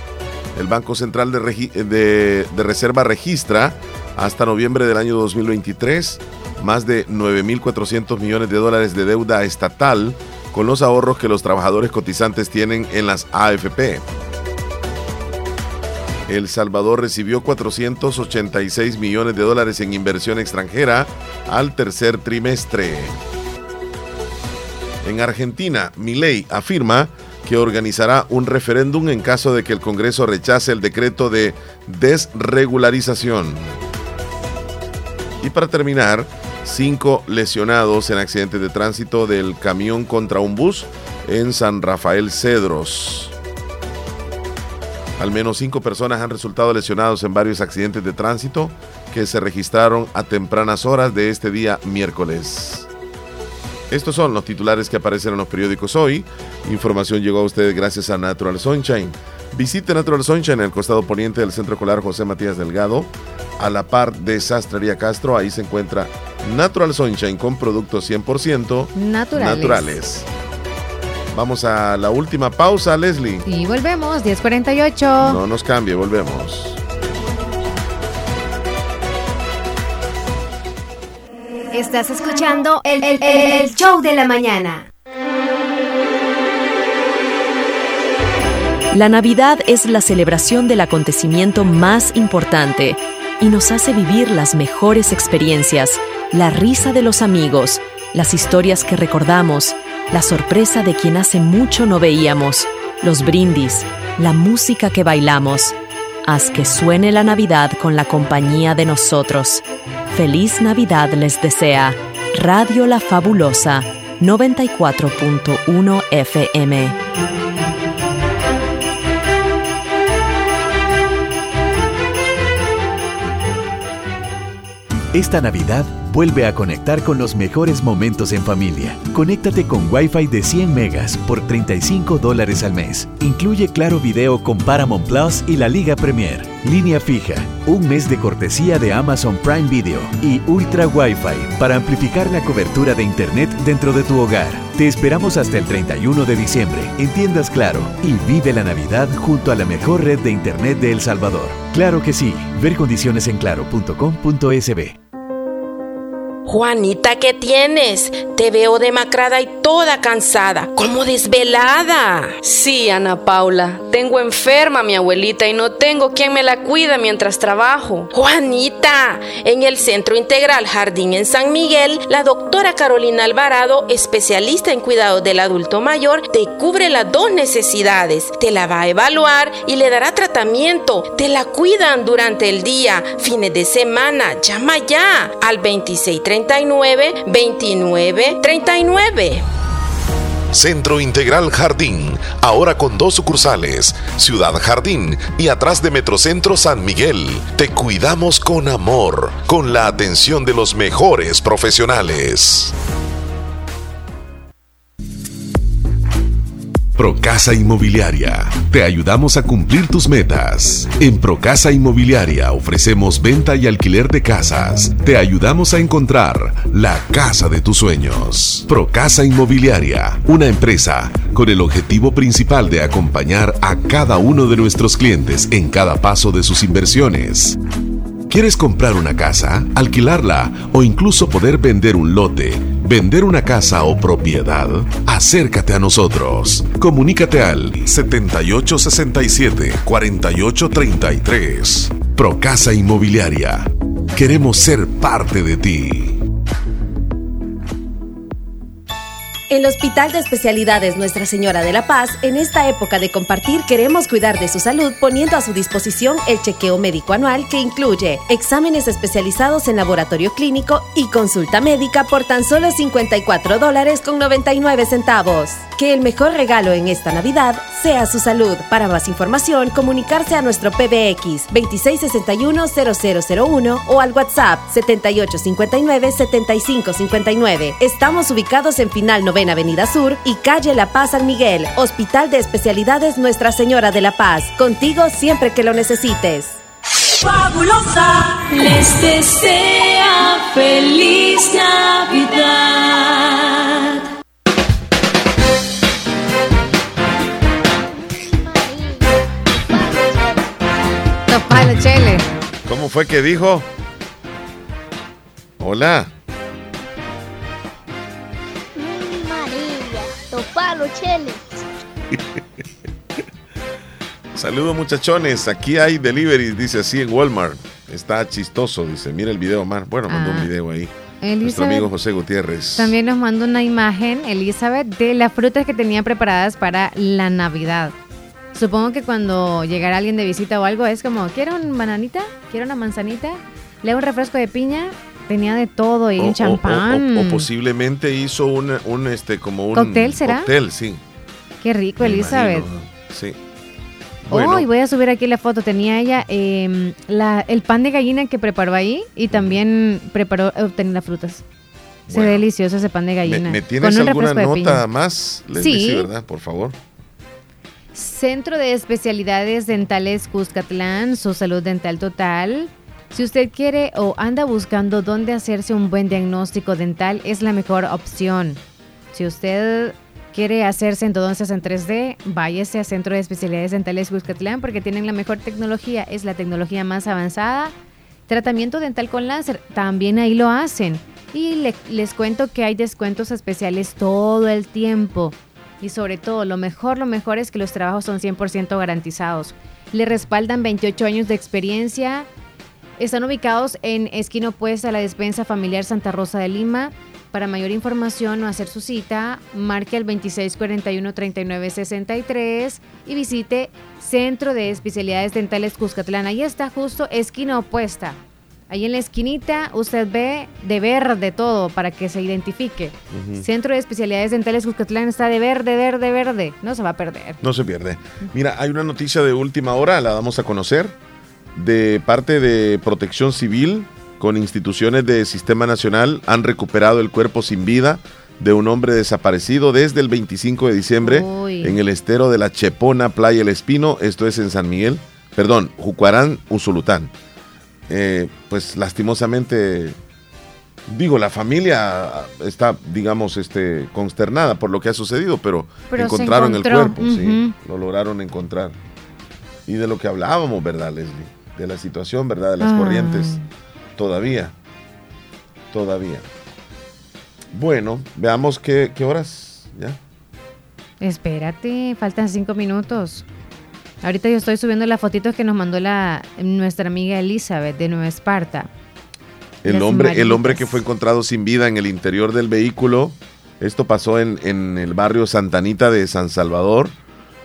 El Banco Central de Reserva registra hasta noviembre del año 2023 más de 9.400 millones de dólares de deuda estatal con los ahorros que los trabajadores cotizantes tienen en las AFP. El Salvador recibió 486 millones de dólares en inversión extranjera al tercer trimestre. En Argentina, Milei afirma que organizará un referéndum en caso de que el Congreso rechace el decreto de desregularización. Y para terminar, 5 lesionados en accidentes de tránsito del camión contra un bus en San Rafael Cedros. Al menos 5 personas han resultado lesionadas en varios accidentes de tránsito que se registraron a tempranas horas de este día miércoles. Estos son los titulares que aparecen en los periódicos hoy. Información llegó a ustedes gracias a Natural Sunshine. Visite Natural Sunshine en el costado poniente del Centro Escolar José Matías Delgado, a la par de Sastrería Castro. Ahí se encuentra Natural Sunshine con productos 100% naturales. Vamos a la última pausa, Leslie. Y volvemos, 10:48. No nos cambie, volvemos. Estás escuchando el show de la mañana. La Navidad es la celebración del acontecimiento más importante y nos hace vivir las mejores experiencias, la risa de los amigos, las historias que recordamos, la sorpresa de quien hace mucho no veíamos, los brindis, la música que bailamos. Haz que suene la Navidad con la compañía de nosotros. Feliz Navidad les desea Radio La Fabulosa, 94.1 FM. Esta Navidad vuelve a conectar con los mejores momentos en familia. Conéctate con Wi-Fi de 100 megas por $35 al mes. Incluye Claro Video con Paramount Plus y la Liga Premier. Línea fija, un mes de cortesía de Amazon Prime Video y Ultra Wi-Fi para amplificar la cobertura de Internet dentro de tu hogar. Te esperamos hasta el 31 de diciembre en tiendas Claro y vive la Navidad junto a la mejor red de Internet de El Salvador. Claro que sí. Ver condiciones en claro.com.sb. Juanita, ¿qué tienes? Te veo demacrada y toda cansada, como desvelada. Sí, Ana Paula, tengo enferma a mi abuelita y no tengo quien me la cuida mientras trabajo. Juanita, en el Centro Integral Jardín en San Miguel, la doctora Carolina Alvarado, especialista en cuidados del adulto mayor, te cubre las dos necesidades. Te la va a evaluar y le dará tratamiento. Te la cuidan durante el día, fines de semana. Llama ya al 2639-2939. Centro Integral Jardín, ahora con 2 sucursales, Ciudad Jardín y atrás de Metrocentro San Miguel. Te cuidamos con amor, con la atención de los mejores profesionales. Procasa Inmobiliaria. Te ayudamos a cumplir tus metas. En Procasa Inmobiliaria ofrecemos venta y alquiler de casas. Te ayudamos a encontrar la casa de tus sueños. Procasa Inmobiliaria, una empresa con el objetivo principal de acompañar a cada uno de nuestros clientes en cada paso de sus inversiones. ¿Quieres comprar una casa, alquilarla o incluso poder vender un lote, vender una casa o propiedad? Acércate a nosotros. Comunícate al 7867-4833. Procasa Inmobiliaria. Queremos ser parte de ti. El Hospital de Especialidades Nuestra Señora de la Paz, en esta época de compartir, queremos cuidar de su salud poniendo a su disposición el chequeo médico anual que incluye exámenes especializados en laboratorio clínico y consulta médica por tan solo $54.99. Que el mejor regalo en esta Navidad sea su salud. Para más información, comunicarse a nuestro PBX 2661-0001 o al WhatsApp 7859-7559. Estamos ubicados en Final Novena Avenida Sur y Calle La Paz San Miguel, Hospital de Especialidades Nuestra Señora de la Paz. Contigo siempre que lo necesites. Fabulosa les desea feliz Navidad. Topala, chele. ¿Cómo fue que dijo? Hola. María, topalo, chele. Saludos, muchachones, aquí hay deliveries, dice así en Walmart. Está chistoso, dice, mira el video, Mar. Bueno, mandó un video ahí, Elizabeth, nuestro amigo José Gutiérrez. También nos mandó una imagen, Elizabeth, de las frutas que tenían preparadas para la Navidad. Supongo que cuando llegara alguien de visita o algo es como, ¿quiero una bananita? ¿Quiero una manzanita? ¿Le hago un refresco de piña? Tenía de todo y un champán. O posiblemente hizo un ¿cóctel, será? Cóctel, sí. Qué rico, me Elizabeth. Imagino, ¿no? Sí. Bueno. Oh, y voy a subir aquí la foto. Tenía ella el pan de gallina que preparó ahí y también preparó obtener las frutas. Bueno, se ve delicioso ese pan de gallina. ¿Me tienes alguna nota más? Les sí. Dice, ¿verdad? Por favor. Centro de Especialidades Dentales Cuscatlán, su salud dental total. Si usted quiere o anda buscando dónde hacerse un buen diagnóstico dental, es la mejor opción. Si usted quiere hacerse entonces en 3D, váyase a Centro de Especialidades Dentales Cuscatlán porque tienen la mejor tecnología, es la tecnología más avanzada. Tratamiento dental con láser, también ahí lo hacen. Y les cuento que hay descuentos especiales todo el tiempo. Y sobre todo, lo mejor es que los trabajos son 100% garantizados. Le respaldan 28 años de experiencia. Están ubicados en esquina opuesta a la Despensa Familiar Santa Rosa de Lima. Para mayor información o hacer su cita, marque al 2641-3963 y visite Centro de Especialidades Dentales Cuscatlán. Ahí está justo esquina opuesta. Ahí en la esquinita usted ve de verde todo para que se identifique. Uh-huh. Centro de Especialidades Dentales Cuscatlán está de verde, verde, verde. No se va a perder. No se pierde. Mira, hay una noticia de última hora, la damos a conocer, de parte de Protección Civil. Con instituciones del Sistema Nacional han recuperado el cuerpo sin vida de un hombre desaparecido desde el 25 de diciembre en el estero de La Chepona, Playa El Espino, esto es en San Miguel, perdón, Jucuarán, Usulután. Pues lastimosamente, digo, la familia está, digamos, consternada por lo que ha sucedido, pero encontraron el cuerpo, uh-huh. Sí, lo lograron encontrar. Y de lo que hablábamos, ¿verdad, Leslie? De la situación, ¿verdad? De las corrientes. Todavía. Bueno, veamos qué horas ya. Espérate, faltan 5 minutos. Ahorita yo estoy subiendo las fotitos que nos mandó nuestra amiga Elizabeth de Nueva Esparta. El hombre que fue encontrado sin vida en el interior del vehículo. Esto pasó en el barrio Santa Anita de San Salvador.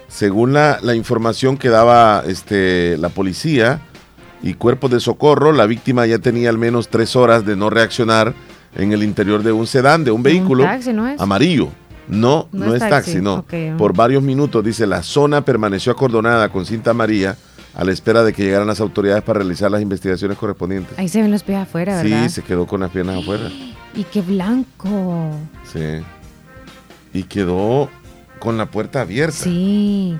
Según la información que daba la policía y cuerpos de socorro, la víctima ya tenía al menos 3 horas de no reaccionar en el interior de un sedán, de un vehículo taxi, ¿no es? Amarillo. No es taxi, no. Okay. Por varios minutos, dice, la zona permaneció acordonada con cinta amarilla a la espera de que llegaran las autoridades para realizar las investigaciones correspondientes. Ahí se ven los pies afuera, ¿verdad? Sí, se quedó con las piernas afuera. Y qué blanco. Sí. Y quedó con la puerta abierta. Sí.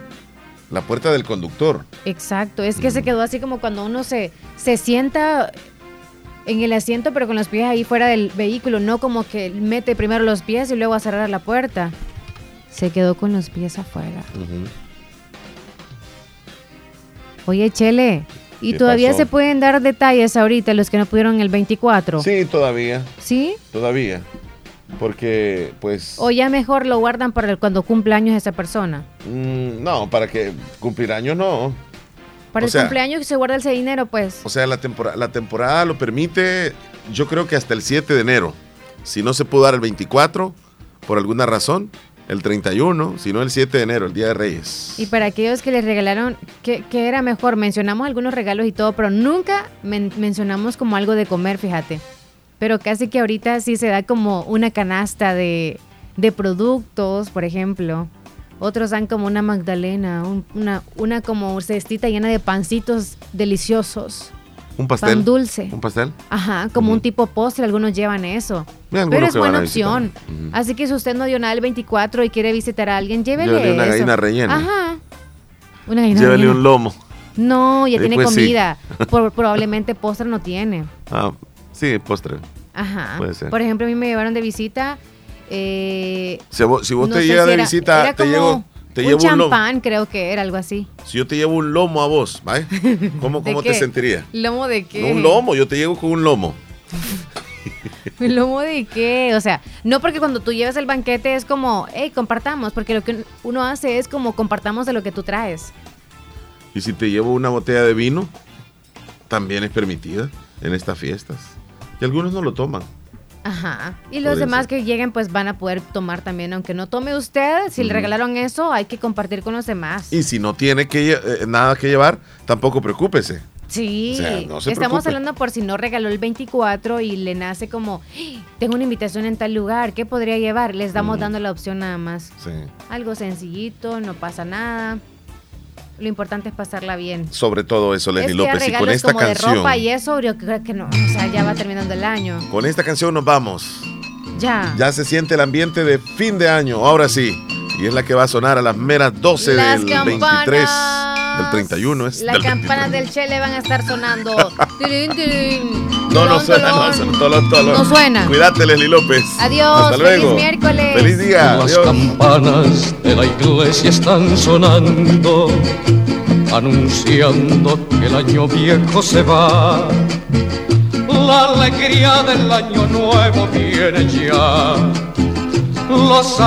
La puerta del conductor. Exacto, es que se quedó así como cuando uno se sienta en el asiento, pero con los pies ahí fuera del vehículo, no como que mete primero los pies y luego a cerrar la puerta. Se quedó con los pies afuera. Uh-huh. Oye, Chele, ¿y todavía pasó? Se pueden dar detalles ahorita los que no pudieron el 24? Sí, todavía. ¿Sí? Todavía. Porque, pues... O ya mejor lo guardan para cuando cumpla años esa persona. No, para que cumplir años no. Para cumpleaños se guarda ese dinero, pues. O sea, la temporada lo permite, yo creo que hasta el 7 de enero. Si no se pudo dar el 24, por alguna razón, el 31, si no el 7 de enero, el Día de Reyes. Y para aquellos que les regalaron, ¿qué era mejor? Mencionamos algunos regalos y todo, pero nunca mencionamos como algo de comer, fíjate. Pero casi que ahorita sí se da como una canasta de productos, por ejemplo, Otros dan como una magdalena, una como cestita llena de pancitos deliciosos. ¿Un pastel? Pan dulce. ¿Un pastel? Ajá, como un tipo postre, algunos llevan eso. Pero es buena opción. Así que si usted no dio nada el 24 y quiere visitar a alguien, llévele una gallina rellena. Ajá. Una gallina llévele rellena. Un lomo. No, ya tiene comida. Sí. Probablemente postre no tiene. Ah, sí, postre. Ajá. Puede ser. Por ejemplo, a mí me llevaron de visita... si vos no te llegas de visita, era te llevo... Te un champán, creo que era algo así. Si yo te llevo un lomo a vos, ¿vale? ¿Cómo te sentirías? ¿Lomo de qué? No, un lomo, yo te llego con un lomo. ¿Un lomo de qué? O sea, no porque cuando tú llevas el banquete es como, hey, compartamos, porque lo que uno hace es como compartamos de lo que tú traes. Y si te llevo una botella de vino, también es permitida en estas fiestas. Y algunos no lo toman. Ajá. Y los demás que lleguen pues van a poder tomar también, aunque no tome usted. Si le regalaron eso, hay que compartir con los demás. Y si no tiene nada que llevar, tampoco preocúpese. Sí, o sea, no se estamos preocupe. Hablando por si no regaló el 24 y le nace como, tengo una invitación en tal lugar, ¿qué podría llevar? Le estamos dando la opción nada más. Sí. Algo sencillito, no pasa nada. Lo importante es pasarla bien. Sobre todo eso, Lenny López. Y con esta como canción. De ropa y eso, yo creo que no. O sea, ya va terminando el año. Con esta canción nos vamos. Ya. Ya se siente el ambiente de fin de año, ahora sí. Y es la que va a sonar a las meras 12 las del campanas. 23. Del 31 es. Las campanas 23. Del Chele van a estar sonando. Tirín, tirín. No suena. No suena. Cuídate, Lenny López. Adiós. Hasta luego. Feliz miércoles. Feliz día. Las Adiós. Campanas de la iglesia están sonando, anunciando que el año viejo se va. La alegría del año nuevo viene ya. Los